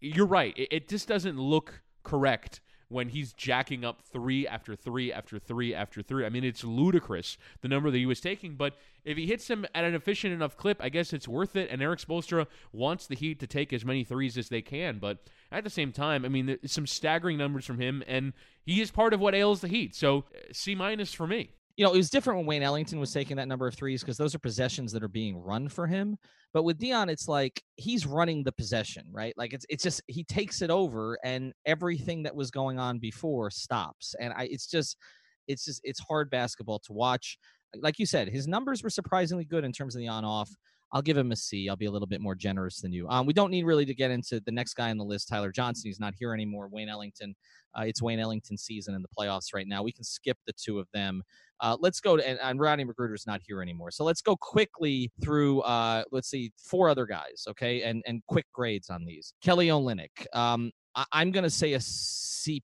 you're right. It just doesn't look correct when he's jacking up 3 after 3 after 3 after 3. I mean, it's ludicrous, the number that he was taking. But if he hits them at an efficient enough clip, I guess it's worth it. And Erik Spoelstra wants the Heat to take as many threes as they can. But at the same time, I mean, there's some staggering numbers from him, and he is part of what ails the Heat. So C- for me. You know, it was different when Wayne Ellington was taking that number of threes because those are possessions that are being run for him. But with Dion, it's like he's running the possession, right? Like it's just he takes it over, and everything that was going on before stops. And it's hard basketball to watch. Like you said, his numbers were surprisingly good in terms of the on-off. I'll give him a C. I'll be a little bit more generous than you. We don't need really to get into the next guy on the list, Tyler Johnson. He's not here anymore. Wayne Ellington. It's Wayne Ellington season in the playoffs right now. We can skip the two of them. Let's go to, and Rodney McGruder's not here anymore. So let's go quickly through, let's see, 4 other guys, okay? And quick grades on these. Kelly Olynyk. I'm going to say a C+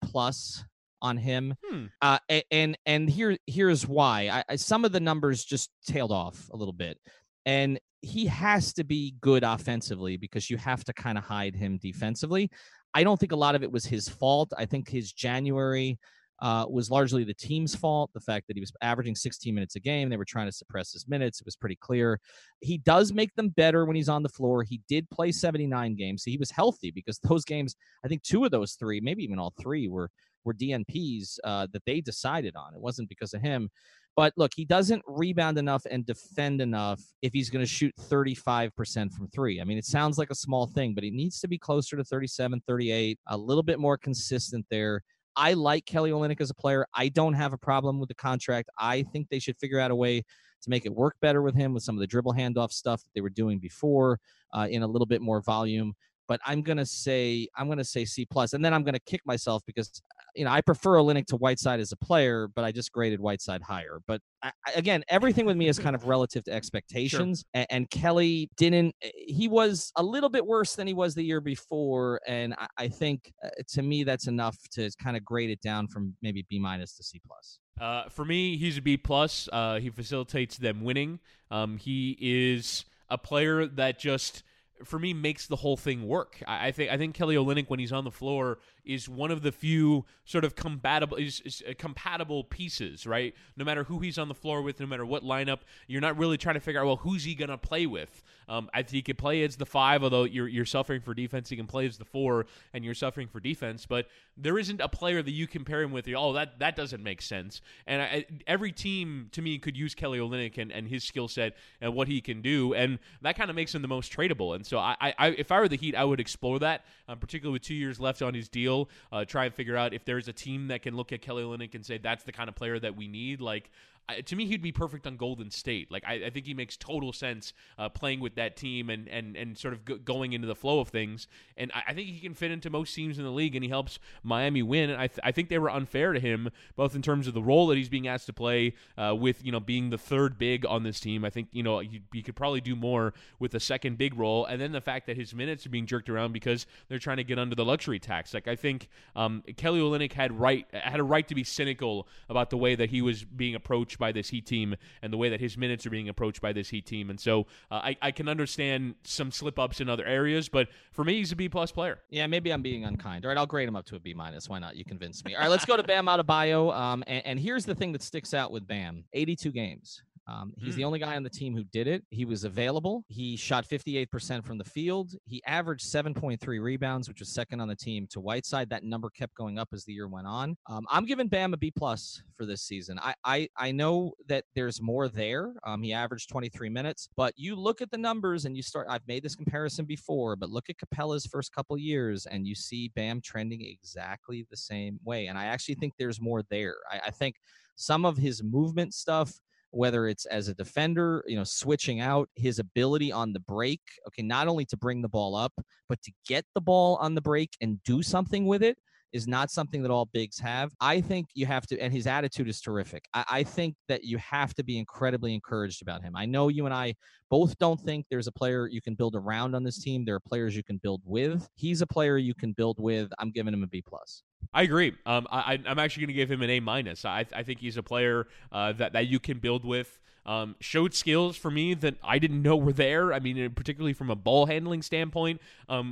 on him. And here's why. Some of the numbers just tailed off a little bit. And he has to be good offensively because you have to kind of hide him defensively. I don't think a lot of it was his fault. I think his January was largely the team's fault. The fact that he was averaging 16 minutes a game, they were trying to suppress his minutes. It was pretty clear. He does make them better when he's on the floor. He did play 79 games. So he was healthy because those games, I think 2 of those 3, maybe even all 3 were DNPs that they decided on. It wasn't because of him. But look, he doesn't rebound enough and defend enough if he's going to shoot 35% from 3. I mean, it sounds like a small thing, but he needs to be closer to 37, 38, a little bit more consistent there. I like Kelly Olynyk as a player. I don't have a problem with the contract. I think they should figure out a way to make it work better with him with some of the dribble handoff stuff that they were doing before in a little bit more volume. But I'm gonna say C+, and then I'm gonna kick myself because I prefer Olynyk to Whiteside as a player, but I just graded Whiteside higher. But again, everything with me is kind of relative to expectations. Sure. And Kelly didn't. He was a little bit worse than he was the year before, and I think to me that's enough to kind of grade it down from maybe B- to C+. For me, he's a B+. He facilitates them winning. He is a player that just, for me, makes the whole thing work. I think Kelly Olynyk, when he's on the floor, is one of the few sort of compatible pieces, right? No matter who he's on the floor with, no matter what lineup, you're not really trying to figure out, well, who's he going to play with? I think he could play as the five, although you're suffering for defense. He can play as the four, and you're suffering for defense. But there isn't a player that you compare him with. That doesn't make sense. And every team, to me, could use Kelly Olynyk and his skill set and what he can do. And that kind of makes him the most tradable. And so if I were the Heat, I would explore that, particularly with 2 years left on his deal. Try and figure out if there's a team that can look at Kelly Olynyk and say, that's the kind of player that we need. To me, he'd be perfect on Golden State. I think he makes total sense playing with that team and sort of going into the flow of things. And I think he can fit into most teams in the league, and he helps Miami win. And I think they were unfair to him, both in terms of the role that he's being asked to play with, being the third big on this team. I think, he could probably do more with a second big role. And then the fact that his minutes are being jerked around because they're trying to get under the luxury tax. I think Kelly Olynyk had a right to be cynical about the way that he was being approached by this Heat team and the way that his minutes are being approached by this Heat team. And so I can understand some slip-ups in other areas, but for me, he's a B-plus player. Yeah, maybe I'm being unkind. All right, I'll grade him up to a B-minus. Why not? You convinced me. All right, let's go to Bam Adebayo. And here's the thing that sticks out with Bam. 82 games. He's the only guy on the team who did it. He was available. He shot 58% from the field. He averaged 7.3 rebounds, which was second on the team to Whiteside. That number kept going up as the year went on. I'm giving Bam a B+ for this season. I know that there's more there. He averaged 23 minutes, but you look at the numbers and you start, I've made this comparison before, but look at Capella's first couple years and you see Bam trending exactly the same way. And I actually think there's more there. I think some of his movement stuff, whether it's as a defender, switching out, his ability on the break, okay, not only to bring the ball up, but to get the ball on the break and do something with it is not something that all bigs have. I think you have to, and his attitude is terrific. I think that you have to be incredibly encouraged about him. I know you and I both don't think there's a player you can build around on this team. There are players you can build with. He's a player you can build with. I'm giving him a B+. I agree. I'm actually going to give him an A-. I think he's a player that you can build with. Showed skills for me that I didn't know were there. I mean, particularly from a ball handling standpoint,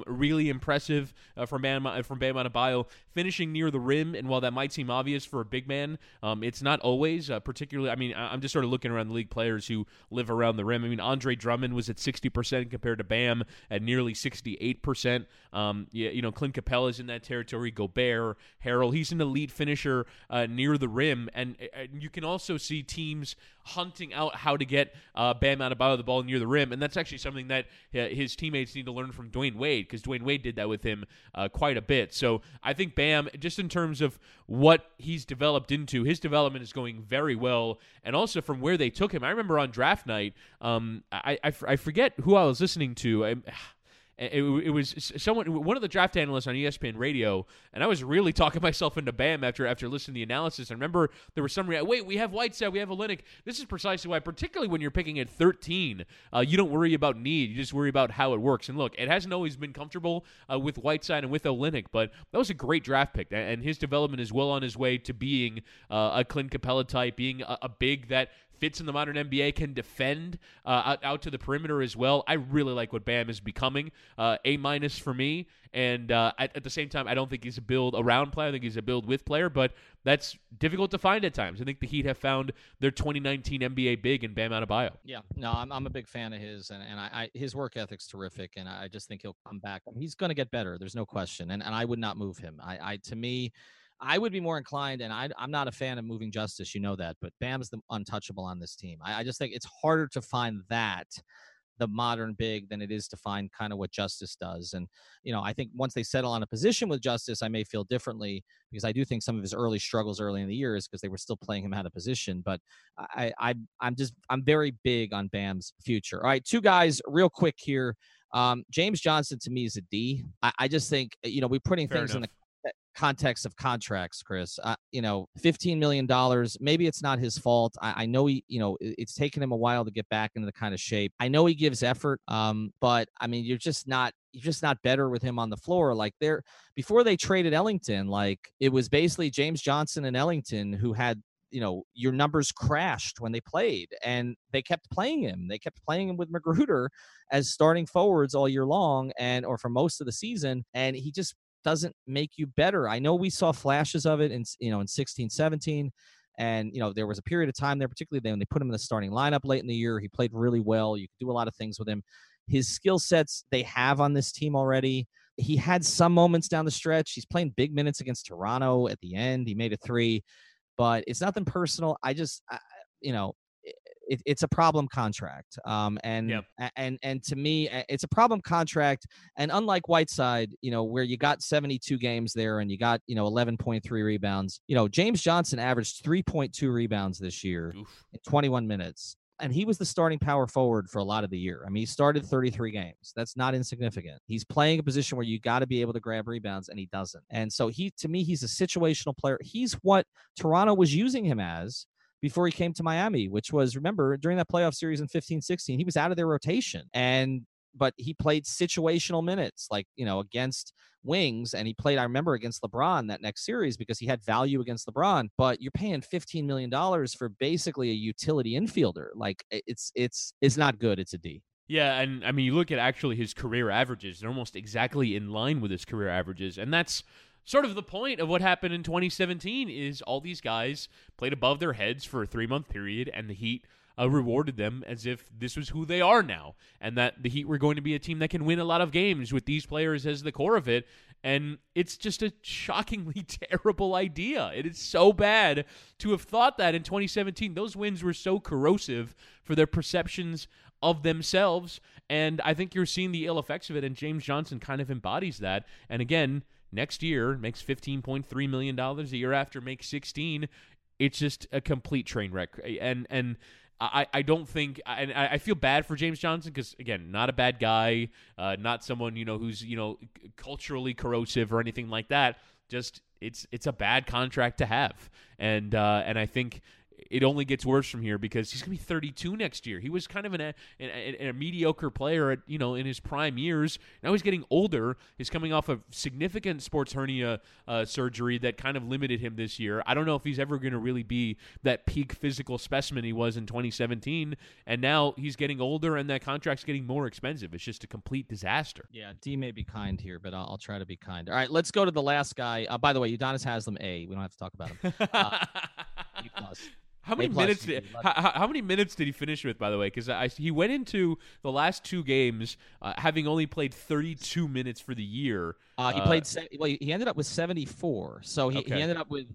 really impressive from Bam Adebayo. Finishing near the rim, and while that might seem obvious for a big man, it's not always. Particularly, I mean, I'm just sort of looking around the league players who live around the rim. I mean, Andre Drummond was at 60% compared to Bam at nearly 68%. Clint Capella's in that territory. Gobert, Harrell, he's an elite finisher near the rim, and you can also see teams hunting out how to get Bam Adebayo the ball near the rim, and that's actually something that his teammates need to learn from Dwyane Wade, because Dwyane Wade did that with him quite a bit. So I think Bam, just in terms of what he's developed into, his development is going very well, and also from where they took him. I remember on draft night, I forget who I was listening to. It was one of the draft analysts on ESPN Radio, and I was really talking myself into Bam after listening to the analysis. I remember there was some wait, we have Whiteside, we have Olynyk. This is precisely why, particularly when you're picking at 13, you don't worry about need. You just worry about how it works. And look, it hasn't always been comfortable with Whiteside and with Olynyk, but that was a great draft pick, and his development is well on his way to being a Clint Capella type, being a big that fits in the modern NBA, can defend out to the perimeter as well. I really like what Bam is becoming. A- for me. And at the same time, I don't think he's a build around player. I think he's a build with player, but that's difficult to find at times. I think the Heat have found their 2019 NBA big in Bam Adebayo. Yeah, no, I'm a big fan of his, and his work ethic's terrific, and I just think he'll come back. He's going to get better. There's no question, and I would not move him. To me, I would be more inclined, and I'm not a fan of moving Justice, you know that, but Bam's the untouchable on this team. I just think it's harder to find that, the modern big, than it is to find kind of what Justice does. And, I think once they settle on a position with Justice, I may feel differently, because I do think some of his early struggles early in the year is because they were still playing him out of position. But I'm very big on Bam's future. All right, two guys real quick here. James Johnson to me is a D. I just think, we're putting things in the context of contracts, Chris, $15 million, maybe it's not his fault. I know he, it's taken him a while to get back into the kind of shape. I know he gives effort, but I mean, you're just not better with him on the floor. Before they traded Ellington, it was basically James Johnson and Ellington who had, your numbers crashed when they played, and they kept playing him. They kept playing him with McGruder as starting forwards all year long, or for most of the season. And he just doesn't make you better. I know we saw flashes of it in, in 16, 17. And, there was a period of time there, particularly when they put him in the starting lineup late in the year. He played really well. You could do a lot of things with him. His skill sets they have on this team already. He had some moments down the stretch. He's playing big minutes against Toronto at the end. He made a three, but it's nothing personal. I just, it's a problem contract. And to me, it's a problem contract. And unlike Whiteside, where you got 72 games there and you got, 11.3 rebounds, James Johnson averaged 3.2 rebounds this year in 21 minutes. And he was the starting power forward for a lot of the year. I mean, he started 33 games. That's not insignificant. He's playing a position where you got to be able to grab rebounds, and he doesn't. And so he's a situational player. He's what Toronto was using him as before he came to Miami, which was, remember, during that playoff series in 15-16, he was out of their rotation. But he played situational minutes, like, against wings. And he played, I remember, against LeBron that next series because he had value against LeBron. But you're paying $15 million for basically a utility infielder. Like, it's not good. It's a D. Yeah, and I mean, you look at actually his career averages. They're almost exactly in line with his career averages. And that's sort of the point of what happened in 2017 is all these guys played above their heads for a 3-month period, and the Heat rewarded them as if this was who they are now, and that the Heat were going to be a team that can win a lot of games with these players as the core of it. And it's just a shockingly terrible idea. It is so bad to have thought that in 2017. Those wins were so corrosive for their perceptions of themselves, and I think you're seeing the ill effects of it, and James Johnson kind of embodies that. And again, next year, makes $15.3 million. The year after, makes $16. It's just a complete train wreck. And I don't think... And I feel bad for James Johnson because, again, not a bad guy, not someone, who's, culturally corrosive or anything like that. Just, it's a bad contract to have. And I think it only gets worse from here because he's going to be 32 next year. He was kind of a mediocre player, in his prime years. Now he's getting older. He's coming off a significant sports hernia surgery that kind of limited him this year. I don't know if he's ever going to really be that peak physical specimen he was in 2017. And now he's getting older, and that contract's getting more expensive. It's just a complete disaster. Yeah, D may be kind here, but I'll try to be kind. All right, let's go to the last guy. By the way, Udonis Haslam, A. We don't have to talk about him. How many minutes did he finish with, by the way? Because he went into the last two games having only played 32 minutes for the year. He played. Well, he ended up with 74. So he ended up with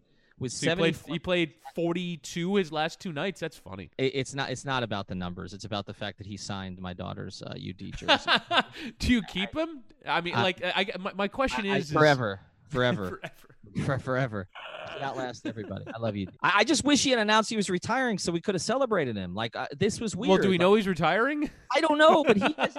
70. He played 42 his last two nights. That's funny. It's not about the numbers. It's about the fact that he signed my daughter's UD jersey. Do you keep him? I mean, my question is forever. Forever. He outlasts everybody. I love you. I just wish he had announced he was retiring so we could have celebrated him. Like, this was weird. Well, do we know he's retiring? I don't know, but he has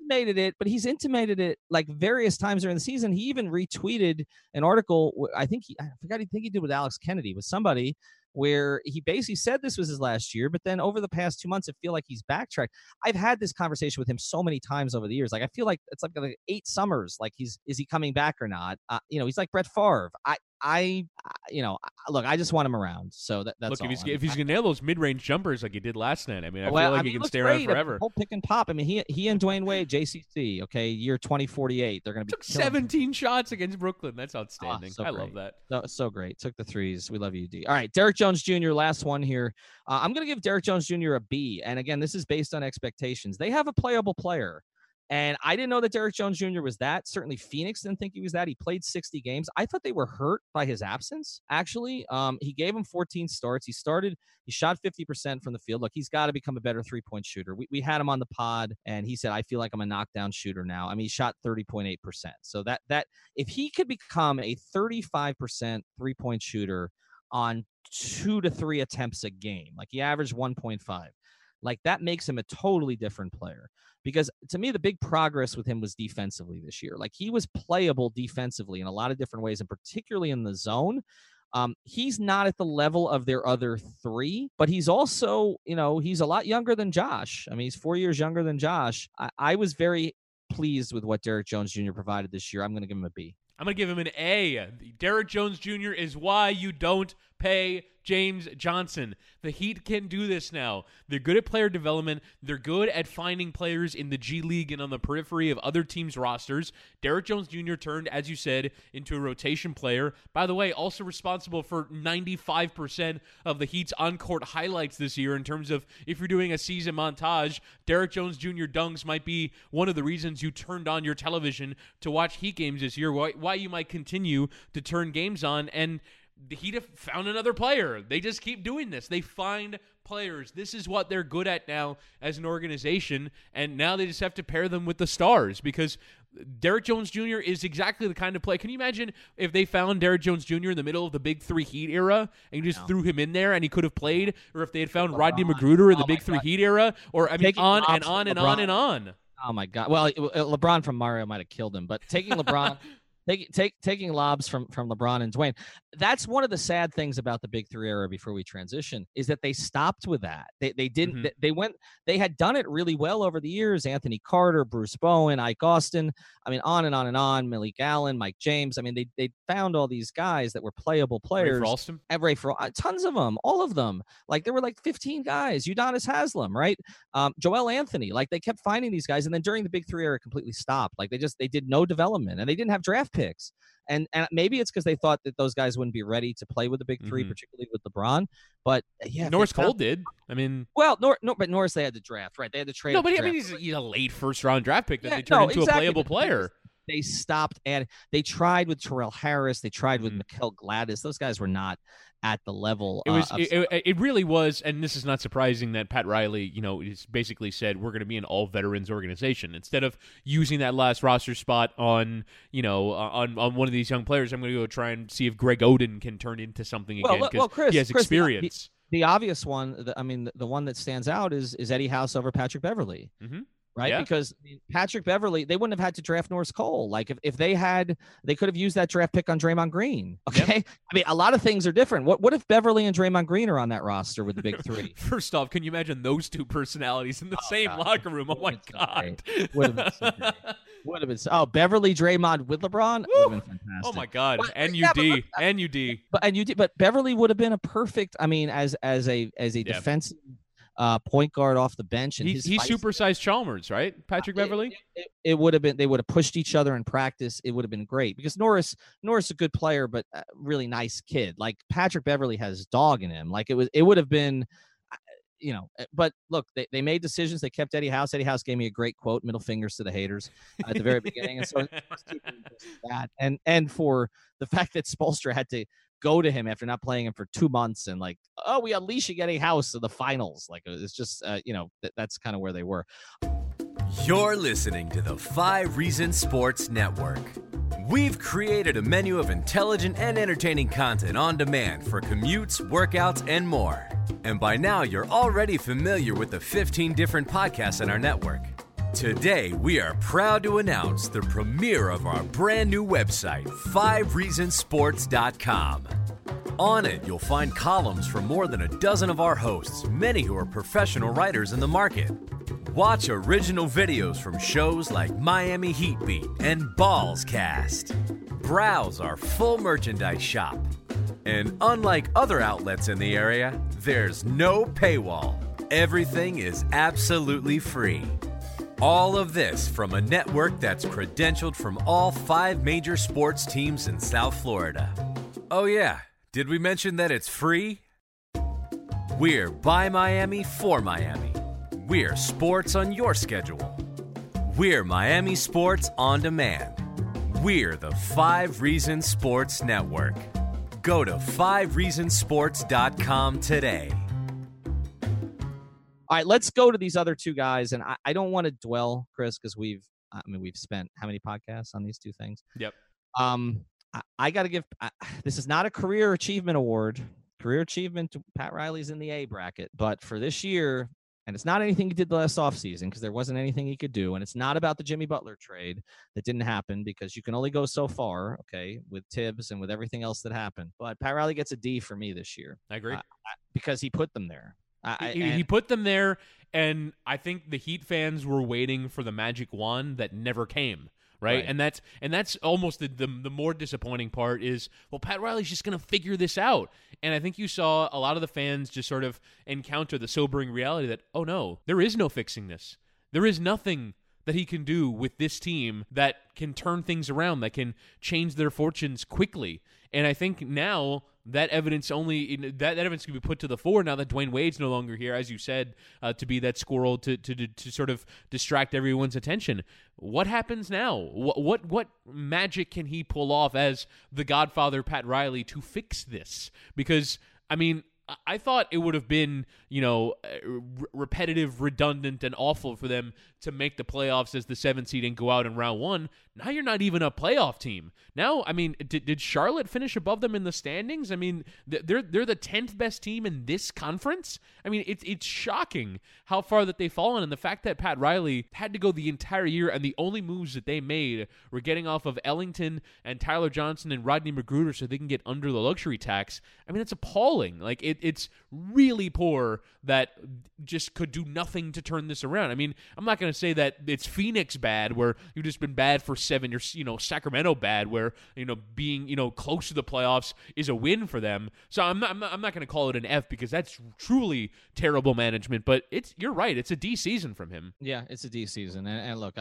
intimated it. But he's intimated it like various times during the season. He even retweeted an article. I think he did with Alex Kennedy, with somebody, where he basically said this was his last year, but then over the past 2 months, I feel like he's backtracked. I've had this conversation with him so many times over the years. Like, I feel like it's like 8 summers. Like, is he coming back or not? He's like Brett Favre. Look, I just want him around. So that's all. If he's going to nail those mid-range jumpers like he did last night, I feel like he can stay around forever. Whole pick and pop. I mean, he and Dwyane Wade, JCC, okay, year 2048, they're going to be 17 shots against Brooklyn. That's outstanding. I love that. So great. Took the threes. We love you, D. All right, Derek Jones Jr., last one here. I'm going to give Derek Jones Jr. a B. And again, this is based on expectations. They have a playable player. And I didn't know that Derek Jones Jr. was that. Certainly Phoenix didn't think he was that. He played 60 games. I thought they were hurt by his absence, actually. He gave him 14 starts. He shot 50% from the field. Look, he's got to become a better three-point shooter. We had him on the pod, and he said, I feel like I'm a knockdown shooter now. I mean, he shot 30.8%. So that if he could become a 35% three-point shooter on 2 to 3 attempts a game, like he averaged 1.5, like that makes him a totally different player. Because to me, the big progress with him was defensively this year. Like, he was playable defensively in a lot of different ways, and particularly in the zone. He's not at the level of their other three, but he's also, he's a lot younger than Josh. I mean, he's 4 years younger than Josh. I was very pleased with what Derek Jones Jr. provided this year. I'm going to give him a B. I'm going to give him an A. Derek Jones Jr. is why you don't pay James Johnson. The Heat can do this now. They're good at player development. They're good at finding players in the G League and on the periphery of other teams' rosters. Derek Jones Jr. turned, as you said, into a rotation player. By the way, also responsible for 95% of the Heat's on-court highlights this year in terms of if you're doing a season montage, Derek Jones Jr. dunks might be one of the reasons you turned on your television to watch Heat games this year, why you might continue to turn games on. And the Heat have found another player. They just keep doing this. They find players. This is what they're good at now as an organization, and now they just have to pair them with the stars, because Derek Jones Jr. is exactly the kind of play. Can you imagine if they found Derek Jones Jr. in the middle of the Big Three Heat era and you just threw him in there and he could have played, or if they had found Rodney McGruder in the Big Three Heat era, or I mean, on and on. Oh my God! Well, LeBron from Mario might have killed him, but taking LeBron. Taking lobs from LeBron and Dwyane. That's one of the sad things about the Big Three era before we transition, is that they stopped with that. They didn't. Mm-hmm. They had done it really well over the years. Anthony Carter, Bruce Bowen, Ike Austin. I mean, on and on and on. Millie Allen, Mike James. I mean, they found all these guys that were playable players. Tons of them, all of them. Like, there were like 15 guys. Udonis Haslam, right? Joel Anthony. Like, they kept finding these guys, and then during the Big Three era, completely stopped. Like, they did no development, and they didn't have draft picks. And maybe it's because they thought that those guys wouldn't be ready to play with the Big Three, particularly with LeBron. But yeah, Norris Cole did. I mean, well, but Norris, they had to draft, right? They had to trade. No, but I mean, he's a late first round draft pick that they turned into a playable player. They stopped, and they tried with Terrell Harris. They tried with Mikal Gladis. Those guys were not at the level. It really was, and this is not surprising that Pat Riley, is basically said we're going to be an all veterans organization instead of using that last roster spot on one of these young players. I'm going to go try and see if Greg Oden can turn into something again because he has experience. The obvious one, the one that stands out is Eddie House over Patrick Beverley. Mm-hmm. Right, yeah. Because Patrick Beverley, they wouldn't have had to draft Norris Cole. Like if they had, they could have used that draft pick on Draymond Green. Okay, yep. I mean, a lot of things are different. What if Beverley and Draymond Green are on that roster with the Big Three? First off, can you imagine those two personalities in the same locker room? Oh my God, would have been so great. Would have been so. Oh, Beverley, Draymond with LeBron. Would have been fantastic. Oh my God, but Beverley would have been a perfect. I mean, as a defensive. Point guard off the bench, and he supersized Chalmers, right? Patrick Beverley. It would have been. They would have pushed each other in practice. It would have been great because Norris, a good player, but a really nice kid. Like Patrick Beverley has dog in him. Like it would have been, But look, they made decisions. They kept Eddie House. Eddie House gave me a great quote: "Middle fingers to the haters" at the very beginning. And so that, and for the fact that Spoelstra had to go to him after not playing him for 2 months and like, oh, we unleashing Eddie House to the finals. Like, it's just, that's kind of where they were. You're listening to the 5 Reasons Sports Network. We've created a menu of intelligent and entertaining content on demand for commutes, workouts, and more. And by now, you're already familiar with the 15 different podcasts in our network. Today, we are proud to announce the premiere of our brand new website, 5reasonsports.com. On it, you'll find columns from more than a dozen of our hosts, many who are professional writers in the market. Watch original videos from shows like Miami Heat Beat and Balls Cast. Browse our full merchandise shop. And unlike other outlets in the area, there's no paywall. Everything is absolutely free. All of this from a network that's credentialed from all 5 major sports teams in South Florida. Oh yeah, did we mention that it's free? We're by Miami for Miami. We're sports on your schedule. We're Miami Sports On Demand. We're the 5 Reasons Sports Network. Go to 5reasonsports.com today. All right, let's go to these other two guys, and I don't want to dwell, Chris, because we've spent how many podcasts on these two things? Yep. I got to give this is not a career achievement award. Career achievement, Pat Riley's in the A bracket, but for this year, and it's not anything he did last offseason because there wasn't anything he could do, and it's not about the Jimmy Butler trade that didn't happen because you can only go so far, okay, with Tibbs and with everything else that happened. But Pat Riley gets a D for me this year. I agree because he put them there. He put them there, and I think the Heat fans were waiting for the magic wand that never came. right? And that's almost the more disappointing part is, well, Pat Riley's just going to figure this out. And I think you saw a lot of the fans just sort of encounter the sobering reality that, oh no, there is no fixing this. There is nothing that he can do with this team that can turn things around, that can change their fortunes quickly. And I think now that evidence can be put to the fore now that Dwyane Wade's no longer here, as you said, to be that squirrel to sort of distract everyone's attention. What happens now? What magic can he pull off as the Godfather Pat Riley to fix this? Because, I mean, I thought it would have been, repetitive, redundant, and awful for them to make the playoffs as the 7th seed and go out in round one. Now you're not even a playoff team. Now, I mean, did Charlotte finish above them in the standings? I mean, they're the 10th best team in this conference. I mean, it's shocking how far that they've fallen, and the fact that Pat Riley had to go the entire year, and the only moves that they made were getting off of Ellington and Tyler Johnson and Rodney McGruder so they can get under the luxury tax. I mean, it's appalling. Like, it's really poor that just could do nothing to turn this around. I mean, I'm not going to say that it's Phoenix bad, where you've just been bad for 7 years, Sacramento bad, where, being, close to the playoffs is a win for them. So I'm not going to call it an F, because that's truly terrible management, but you're right. It's a D season from him. Yeah, it's a D season. And look,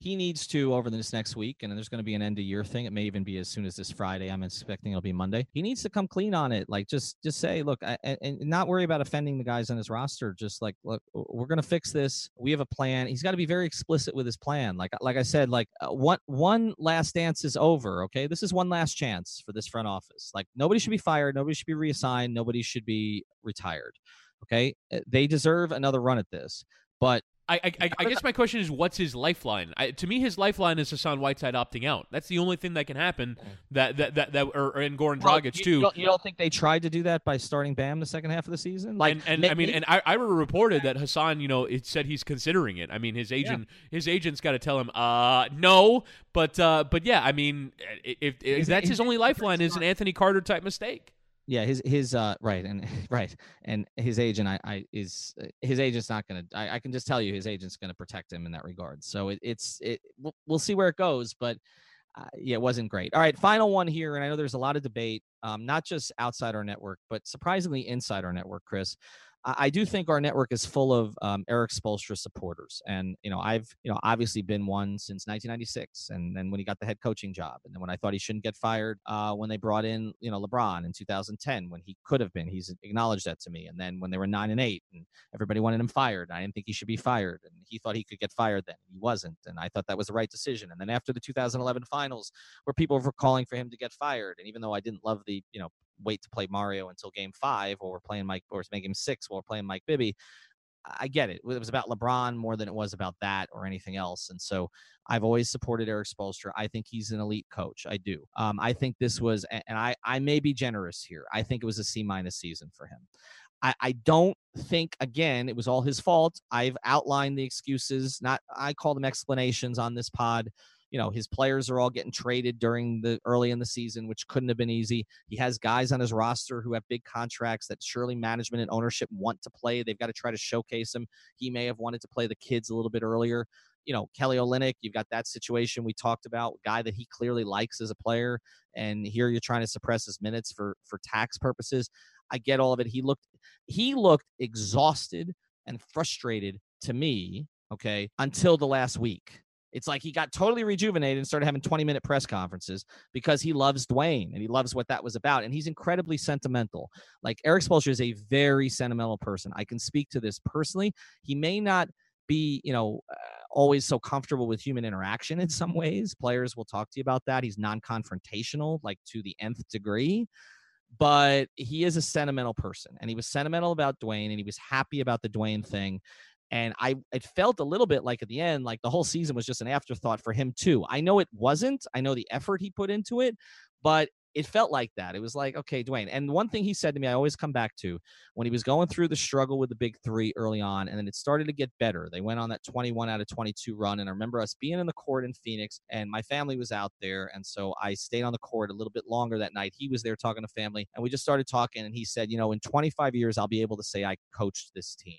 he needs to, over this next week, and there's going to be an end of year thing. It may even be as soon as this Friday. I'm expecting it'll be Monday. He needs to come clean on it. Like, just say, look, and not worry about offending the guys on his roster. Just like, look, we're going to fix this. We have a plan. He's got to be very explicit with his plan. Like I said, one last dance is over. Okay. This is one last chance for this front office. Like, nobody should be fired. Nobody should be reassigned. Nobody should be retired. Okay. They deserve another run at this, but I guess my question is, what's his lifeline? To me, his lifeline is Hassan Whiteside opting out. That's the only thing that can happen. And Goran Dragic too. You don't think they tried to do that by starting Bam the second half of the season? Like, I reported that Hassan, it said he's considering it. I mean, his agent's got to tell him, no. But yeah, I mean, if that's his only lifeline, is an Anthony Carter type mistake. Yeah, his agent his agent's not gonna. I can just tell you, his agent's gonna protect him in that regard. So we'll see where it goes, but it wasn't great. All right, final one here, and I know there's a lot of debate, not just outside our network, but surprisingly inside our network, Chris. I do think our network is full of Erik Spoelstra supporters, and I've obviously been one since 1996, and then when he got the head coaching job, and then when I thought he shouldn't get fired, when they brought in LeBron in 2010, when he could have been, he's acknowledged that to me, and then when they were 9-8, and everybody wanted him fired, and I didn't think he should be fired, and he thought he could get fired then, he wasn't, and I thought that was the right decision, and then after the 2011 finals, where people were calling for him to get fired, and even though I didn't love the wait to play Mario until game 5, or we're playing Mike, or it's making game 6 while we're playing Mike Bibby. I get it. It was about LeBron more than it was about that or anything else. And so I've always supported Erik Spoelstra. I think he's an elite coach. I do. I think this was, and I may be generous here. I think it was a C- season for him. I don't think, again, it was all his fault. I've outlined the excuses, I call them explanations on this pod. His players are all getting traded early in the season, which couldn't have been easy. He has guys on his roster who have big contracts that surely management and ownership want to play. They've got to try to showcase him. He may have wanted to play the kids a little bit earlier. Kelly Olynyk, you've got that situation we talked about, guy that he clearly likes as a player. And here you're trying to suppress his minutes for tax purposes. I get all of it. He looked exhausted and frustrated to me, okay, until the last week. It's like he got totally rejuvenated and started having 20-minute press conferences because he loves Dwyane and he loves what that was about. And he's incredibly sentimental. Like, Erik Spoelstra is a very sentimental person. I can speak to this personally. He may not be, always so comfortable with human interaction in some ways. Players will talk to you about that. He's non-confrontational, like to the nth degree. But he is a sentimental person. And he was sentimental about Dwyane, and he was happy about the Dwyane thing. And it felt a little bit like at the end, like the whole season was just an afterthought for him too. I know it wasn't. I know the effort he put into it, but it felt like that. It was like, okay, Dwyane. And one thing he said to me, I always come back to, when he was going through the struggle with the big three early on, and then it started to get better. They went on that 21-22 run. And I remember us being in the court in Phoenix, and my family was out there. And so I stayed on the court a little bit longer that night. He was there talking to family, and we just started talking. And he said, in 25 years, I'll be able to say I coached this team.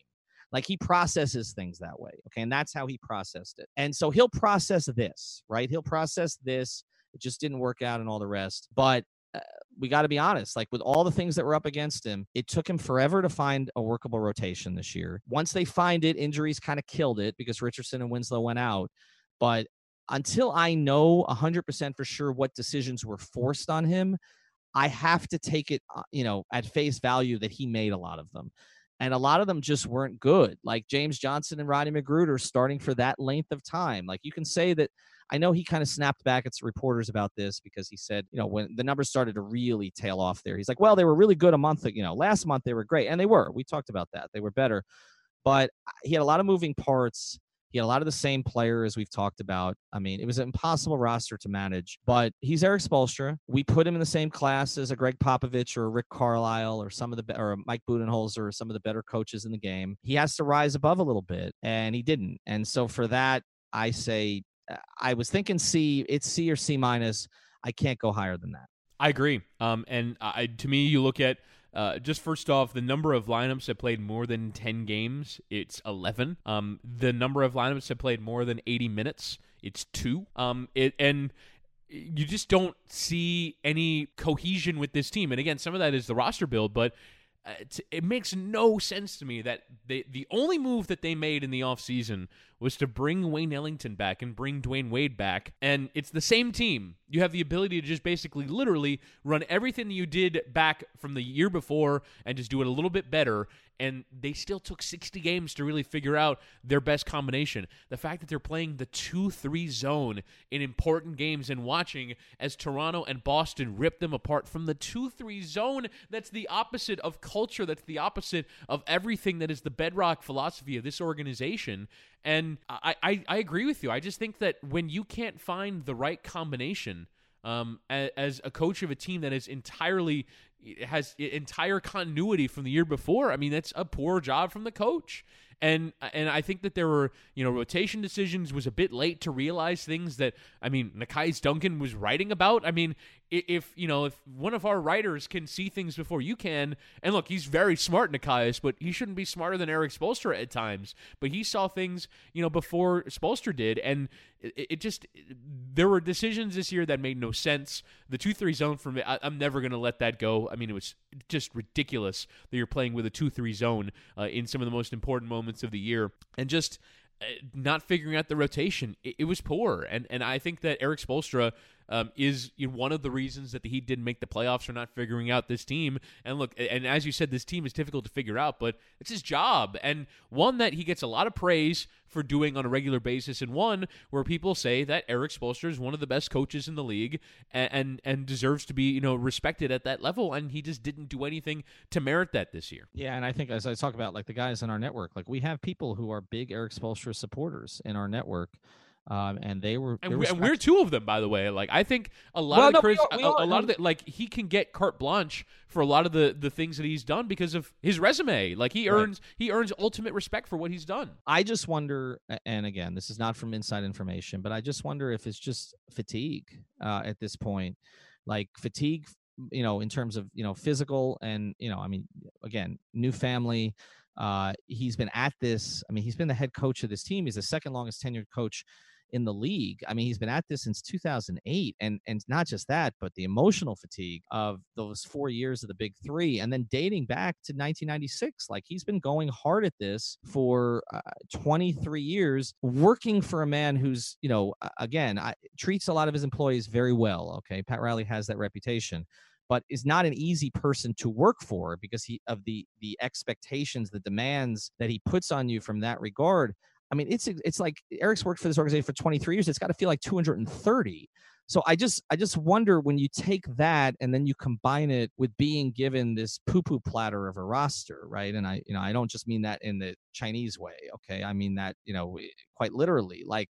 Like, he processes things that way. Okay. And that's how he processed it. And so he'll process this, right? He'll process this. It just didn't work out and all the rest. But we got to be honest, like with all the things that were up against him, it took him forever to find a workable rotation this year. Once they find it, injuries kind of killed it because Richardson and Winslow went out. But until I know 100% for sure what decisions were forced on him, I have to take it, you know, at face value that he made a lot of them. And a lot of them just weren't good. Like James Johnson and Rodney McGruder starting for that length of time. Like you can say that, I know he kind of snapped back at some reporters about this because he said, you know, when the numbers started to really tail off there, he's like, well, they were really good a month ago. You know, last month they were great. And they were. We talked about that. They were better. But he had a lot of moving parts. He had a lot of the same players we've talked about. I mean, it was an impossible roster to manage, but he's Erik Spoelstra. We put him in the same class as a Greg Popovich or a Rick Carlisle or some of the, or Mike Budenholzer or some of the better coaches in the game. He has to rise above a little bit, and he didn't. And so for that, I say, I was thinking C, it's C or C minus. I can't go higher than that. I agree. To me, you look at, just first off, the number of lineups that played more than 10 games, it's 11. The number of lineups that played more than 80 minutes, it's 2. And you just don't see any cohesion with this team. And again, some of that is the roster build, but it makes no sense to me that the only move that they made in the offseason was to bring Wayne Ellington back and bring Dwyane Wade back. And it's the same team. You have the ability to just basically literally run everything that you did back from the year before and just do it a little bit better. And they still took 60 games to really figure out their best combination. The fact that they're playing the 2-3 zone in important games and watching as Toronto and Boston rip them apart from the 2-3 zone, that's the opposite of culture. That's the opposite of everything that is the bedrock philosophy of this organization. And I agree with you. I just think that when you can't find the right combination as a coach of a team that is entirely has entire continuity from the year before, I mean, that's a poor job from the coach. And I think that there were, you know, rotation decisions was a bit late to realize things that, I mean, Nikias Duncan was writing about. I mean, if one of our writers can see things before you can, and look, he's very smart, Nikias, but he shouldn't be smarter than Erik Spoelstra at times. But he saw things, you know, before Spoelstra did, and there were decisions this year that made no sense. The 2-3 zone for me, I'm never going to let that go. I mean, it was just ridiculous that you're playing with a 2-3 zone in some of the most important moments of the year, and just not figuring out the rotation. It was poor, and I think that Erik Spoelstra is one of the reasons that the Heat didn't make the playoffs for not figuring out this team. And look, and as you said, this team is difficult to figure out, but it's his job, and one that he gets a lot of praise for doing on a regular basis, and one where people say that Erik Spoelstra is one of the best coaches in the league and deserves to be, you know, respected at that level, and he just didn't do anything to merit that this year. Yeah, and I think as I talk about, like, the guys in our network, like, we have people who are big Erik Spoelstra supporters in our network. We're two of them, by the way. Like, I think he can get carte blanche for a lot of the things that he's done because of his resume. Like, he earns ultimate respect for what he's done. I just wonder, and again, this is not from inside information, but I just wonder if it's just fatigue at this point, like fatigue, you know, in terms of, you know, physical and, you know, I mean, again, new family. He's been at this. I mean, he's been the head coach of this team. He's the second longest tenured coach in the league. I mean, he's been at this since 2008, and not just that, but the emotional fatigue of those 4 years of the Big Three, and then dating back to 1996. Like, he's been going hard at this for 23 years, working for a man who's, you know, again, treats a lot of his employees very well. Okay, Pat Riley has that reputation, but is not an easy person to work for because of the expectations, the demands that he puts on you from that regard. I mean, it's like Erik's worked for this organization for 23 years. It's got to feel like 230. So I just wonder when you take that and then you combine it with being given this poo-poo platter of a roster, right? And I don't just mean that in the Chinese way, okay? I mean that, you know, quite literally. Like,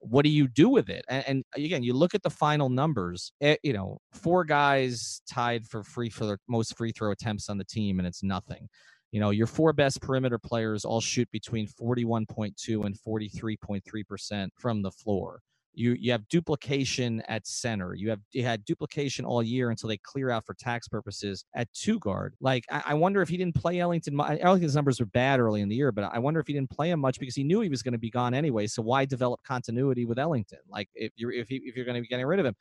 what do you do with it? And again, you look at the final numbers, you know, 4 guys tied for the most free throw attempts on the team, and it's nothing. You know, your 4 best perimeter players all shoot between 41.2% and 43.3% from the floor. You have duplication at center. You had duplication all year until they clear out for tax purposes at two guard. Like, I wonder if he didn't play Ellington. Ellington's numbers were bad early in the year, but I wonder if he didn't play him much because he knew he was going to be gone anyway. So why develop continuity with Ellington? Like, if you're going to be getting rid of him.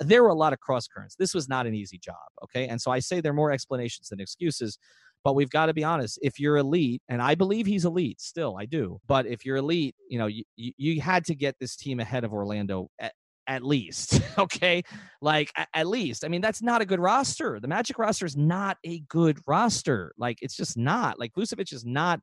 There were a lot of cross currents. This was not an easy job, okay? And so I say there are more explanations than excuses, but we've got to be honest. If you're elite, and I believe he's elite still, I do, but if you're elite, you know, you had to get this team ahead of Orlando at least, okay? Like, at least. I mean, that's not a good roster. The Magic roster is not a good roster. Like, it's just not. Like, Vucevic is not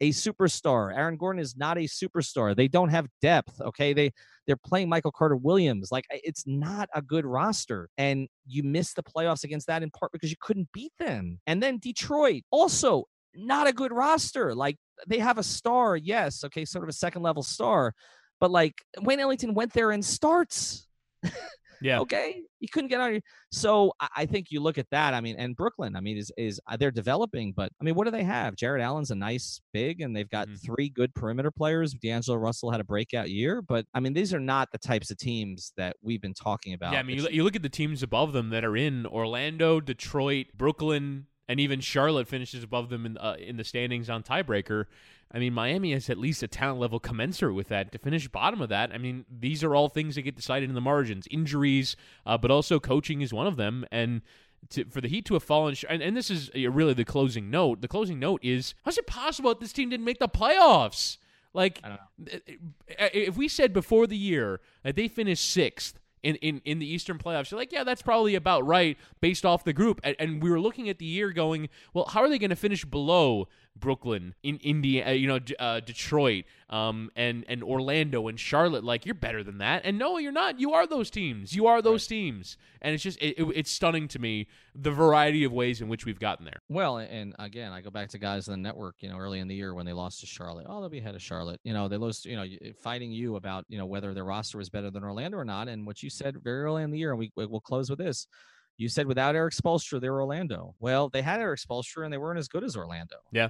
a superstar. Aaron Gordon is not a superstar. They don't have depth, okay? They're playing Michael Carter Williams. Like, it's not a good roster. And you missed the playoffs against that in part because you couldn't beat them. And then Detroit, also not a good roster. Like, they have a star, yes, okay, sort of a second-level star. But, like, Wayne Ellington went there and starts. Yeah. Okay. You couldn't get out of your. So I think you look at that. I mean, and Brooklyn, I mean, is they're developing, but I mean, what do they have? Jared Allen's a nice big, and they've got three good perimeter players. D'Angelo Russell had a breakout year, but I mean, these are not the types of teams that we've been talking about. Yeah. I mean, you look at the teams above them that are in Orlando, Detroit, Brooklyn, and even Charlotte finishes above them in the standings on tiebreaker. I mean, Miami has at least a talent level commensurate with that. To finish bottom of that, I mean, these are all things that get decided in the margins. Injuries, but also coaching is one of them. And for the Heat to have fallen short, and this is really the closing note. The closing note is, how's it possible that this team didn't make the playoffs? Like, I don't know. If we said before the year that they finished sixth, in the Eastern playoffs, you're like, yeah, that's probably about right based off the group. And we were looking at the year going, well, how are they going to finish below Brooklyn, in Indiana, you know, Detroit, and Orlando and Charlotte? Like, you're better than that. And no, you're not. You are those teams. You are those teams. And it's just, it's stunning to me, the variety of ways in which we've gotten there. Well, and again, I go back to guys on the network, you know, early in the year when they lost to Charlotte. Oh, they'll be ahead of Charlotte. You know, they lost, you know, fighting you about, you know, whether their roster was better than Orlando or not. And what you said very early in the year, and we'll close with this. You said without Erik Spoelstra, they were Orlando. Well, they had Erik Spoelstra, and they weren't as good as Orlando. Yeah,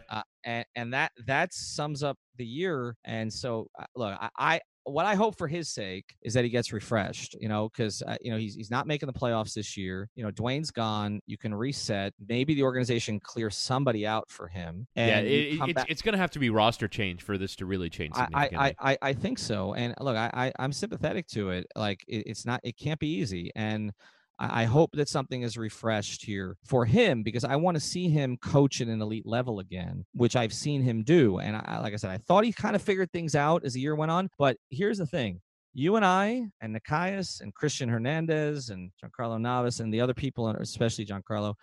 and that sums up the year. And so, look, I what I hope for his sake is that he gets refreshed. You know, because you know he's not making the playoffs this year. You know, Dwayne's gone. You can reset. Maybe the organization clears somebody out for him. And it's going to have to be roster change for this to really change. I think so. And look, I'm sympathetic to it. Like it's not. It can't be easy. And I hope that something is refreshed here for him because I want to see him coach at an elite level again, which I've seen him do. And like I said, I thought he kind of figured things out as the year went on. But here's the thing. You and I and Nikias and Christian Hernandez and Giancarlo Navas and the other people, especially Giancarlo,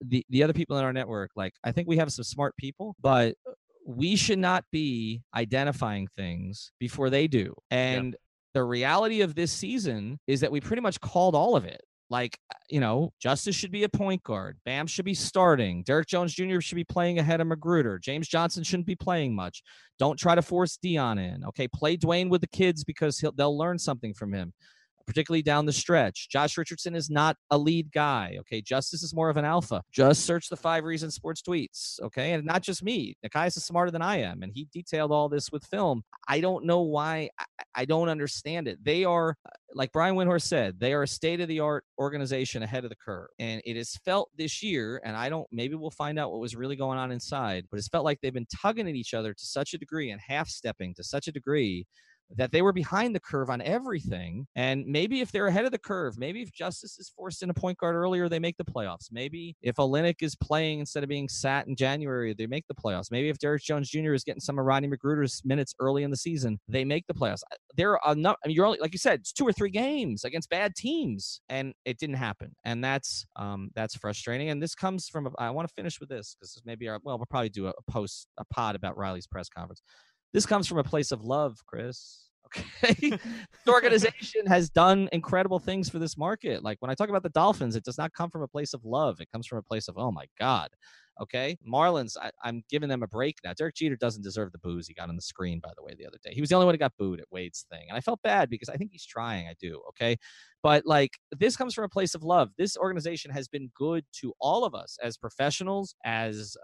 the other people in our network, like I think we have some smart people, but we should not be identifying things before they do. And the reality of this season is that we pretty much called all of it. Like, you know, Justice should be a point guard. Bam should be starting. Derek Jones Jr. should be playing ahead of McGruder. James Johnson shouldn't be playing much. Don't try to force Dion in. Okay, play Dwyane with the kids because they'll learn something from him, particularly down the stretch. Josh Richardson is not a lead guy, okay? Justice is more of an alpha. Just search the 5 Reasons Sports tweets, okay? And not just me. Nikias is smarter than I am, and he detailed all this with film. I don't know why. I don't understand it. They are, like Brian Windhorse said, they are a state-of-the-art organization ahead of the curve. And it is felt this year, and maybe we'll find out what was really going on inside, but it's felt like they've been tugging at each other to such a degree and half-stepping to such a degree that they were behind the curve on everything. And maybe if they're ahead of the curve, maybe if Justice is forced into point guard earlier, they make the playoffs. Maybe if Olynyk is playing instead of being sat in January, they make the playoffs. Maybe if Derek Jones Jr. is getting some of Rodney McGruder's minutes early in the season, they make the playoffs. There are enough. I mean, you're only, like you said, it's 2 or 3 games against bad teams, and it didn't happen. And that's frustrating. And this comes from, I want to finish with this because this may be we'll probably do a pod about Riley's press conference. This comes from a place of love, Chris. Okay. The organization has done incredible things for this market. Like when I talk about the Dolphins, it does not come from a place of love. It comes from a place of, oh my God. Okay. Marlins, I'm giving them a break now. Derek Jeter doesn't deserve the boos he got on the screen, by the way, the other day. He was the only one who got booed at Wade's thing. And I felt bad because I think he's trying. I do. Okay. But like, this comes from a place of love. This organization has been good to all of us as professionals, as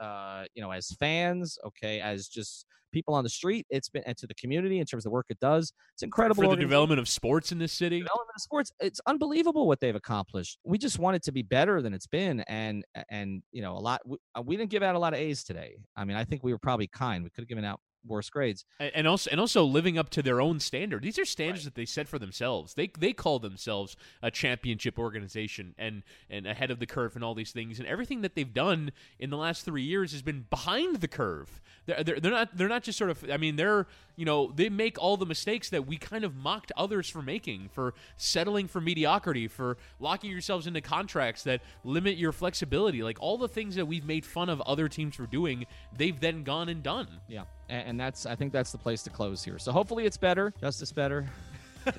as fans, okay, as just people on the street. It's been, and to the community in terms of the work it does. It's incredible for the development of sports in this city. Development of sports. It's unbelievable what they've accomplished. We just want it to be better than it's been, and a lot. We didn't give out a lot of A's today. I mean, I think we were probably kind. We could have given out worse grades, and also living up to their own standard. These are standards that they set for themselves. They call themselves a championship organization and ahead of the curve and all these things, and everything that they've done in the last 3 years has been behind the curve. They're not just sort of, I mean, they're, they make all the mistakes that we kind of mocked others for making, for settling for mediocrity, for locking yourselves into contracts that limit your flexibility. Like, all the things that we've made fun of other teams for doing, they've then gone and done. Yeah. And that's, I think that's the place to close here. So hopefully it's better. Justice better.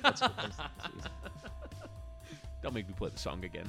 That's a good place to choose. Don't make me play the song again.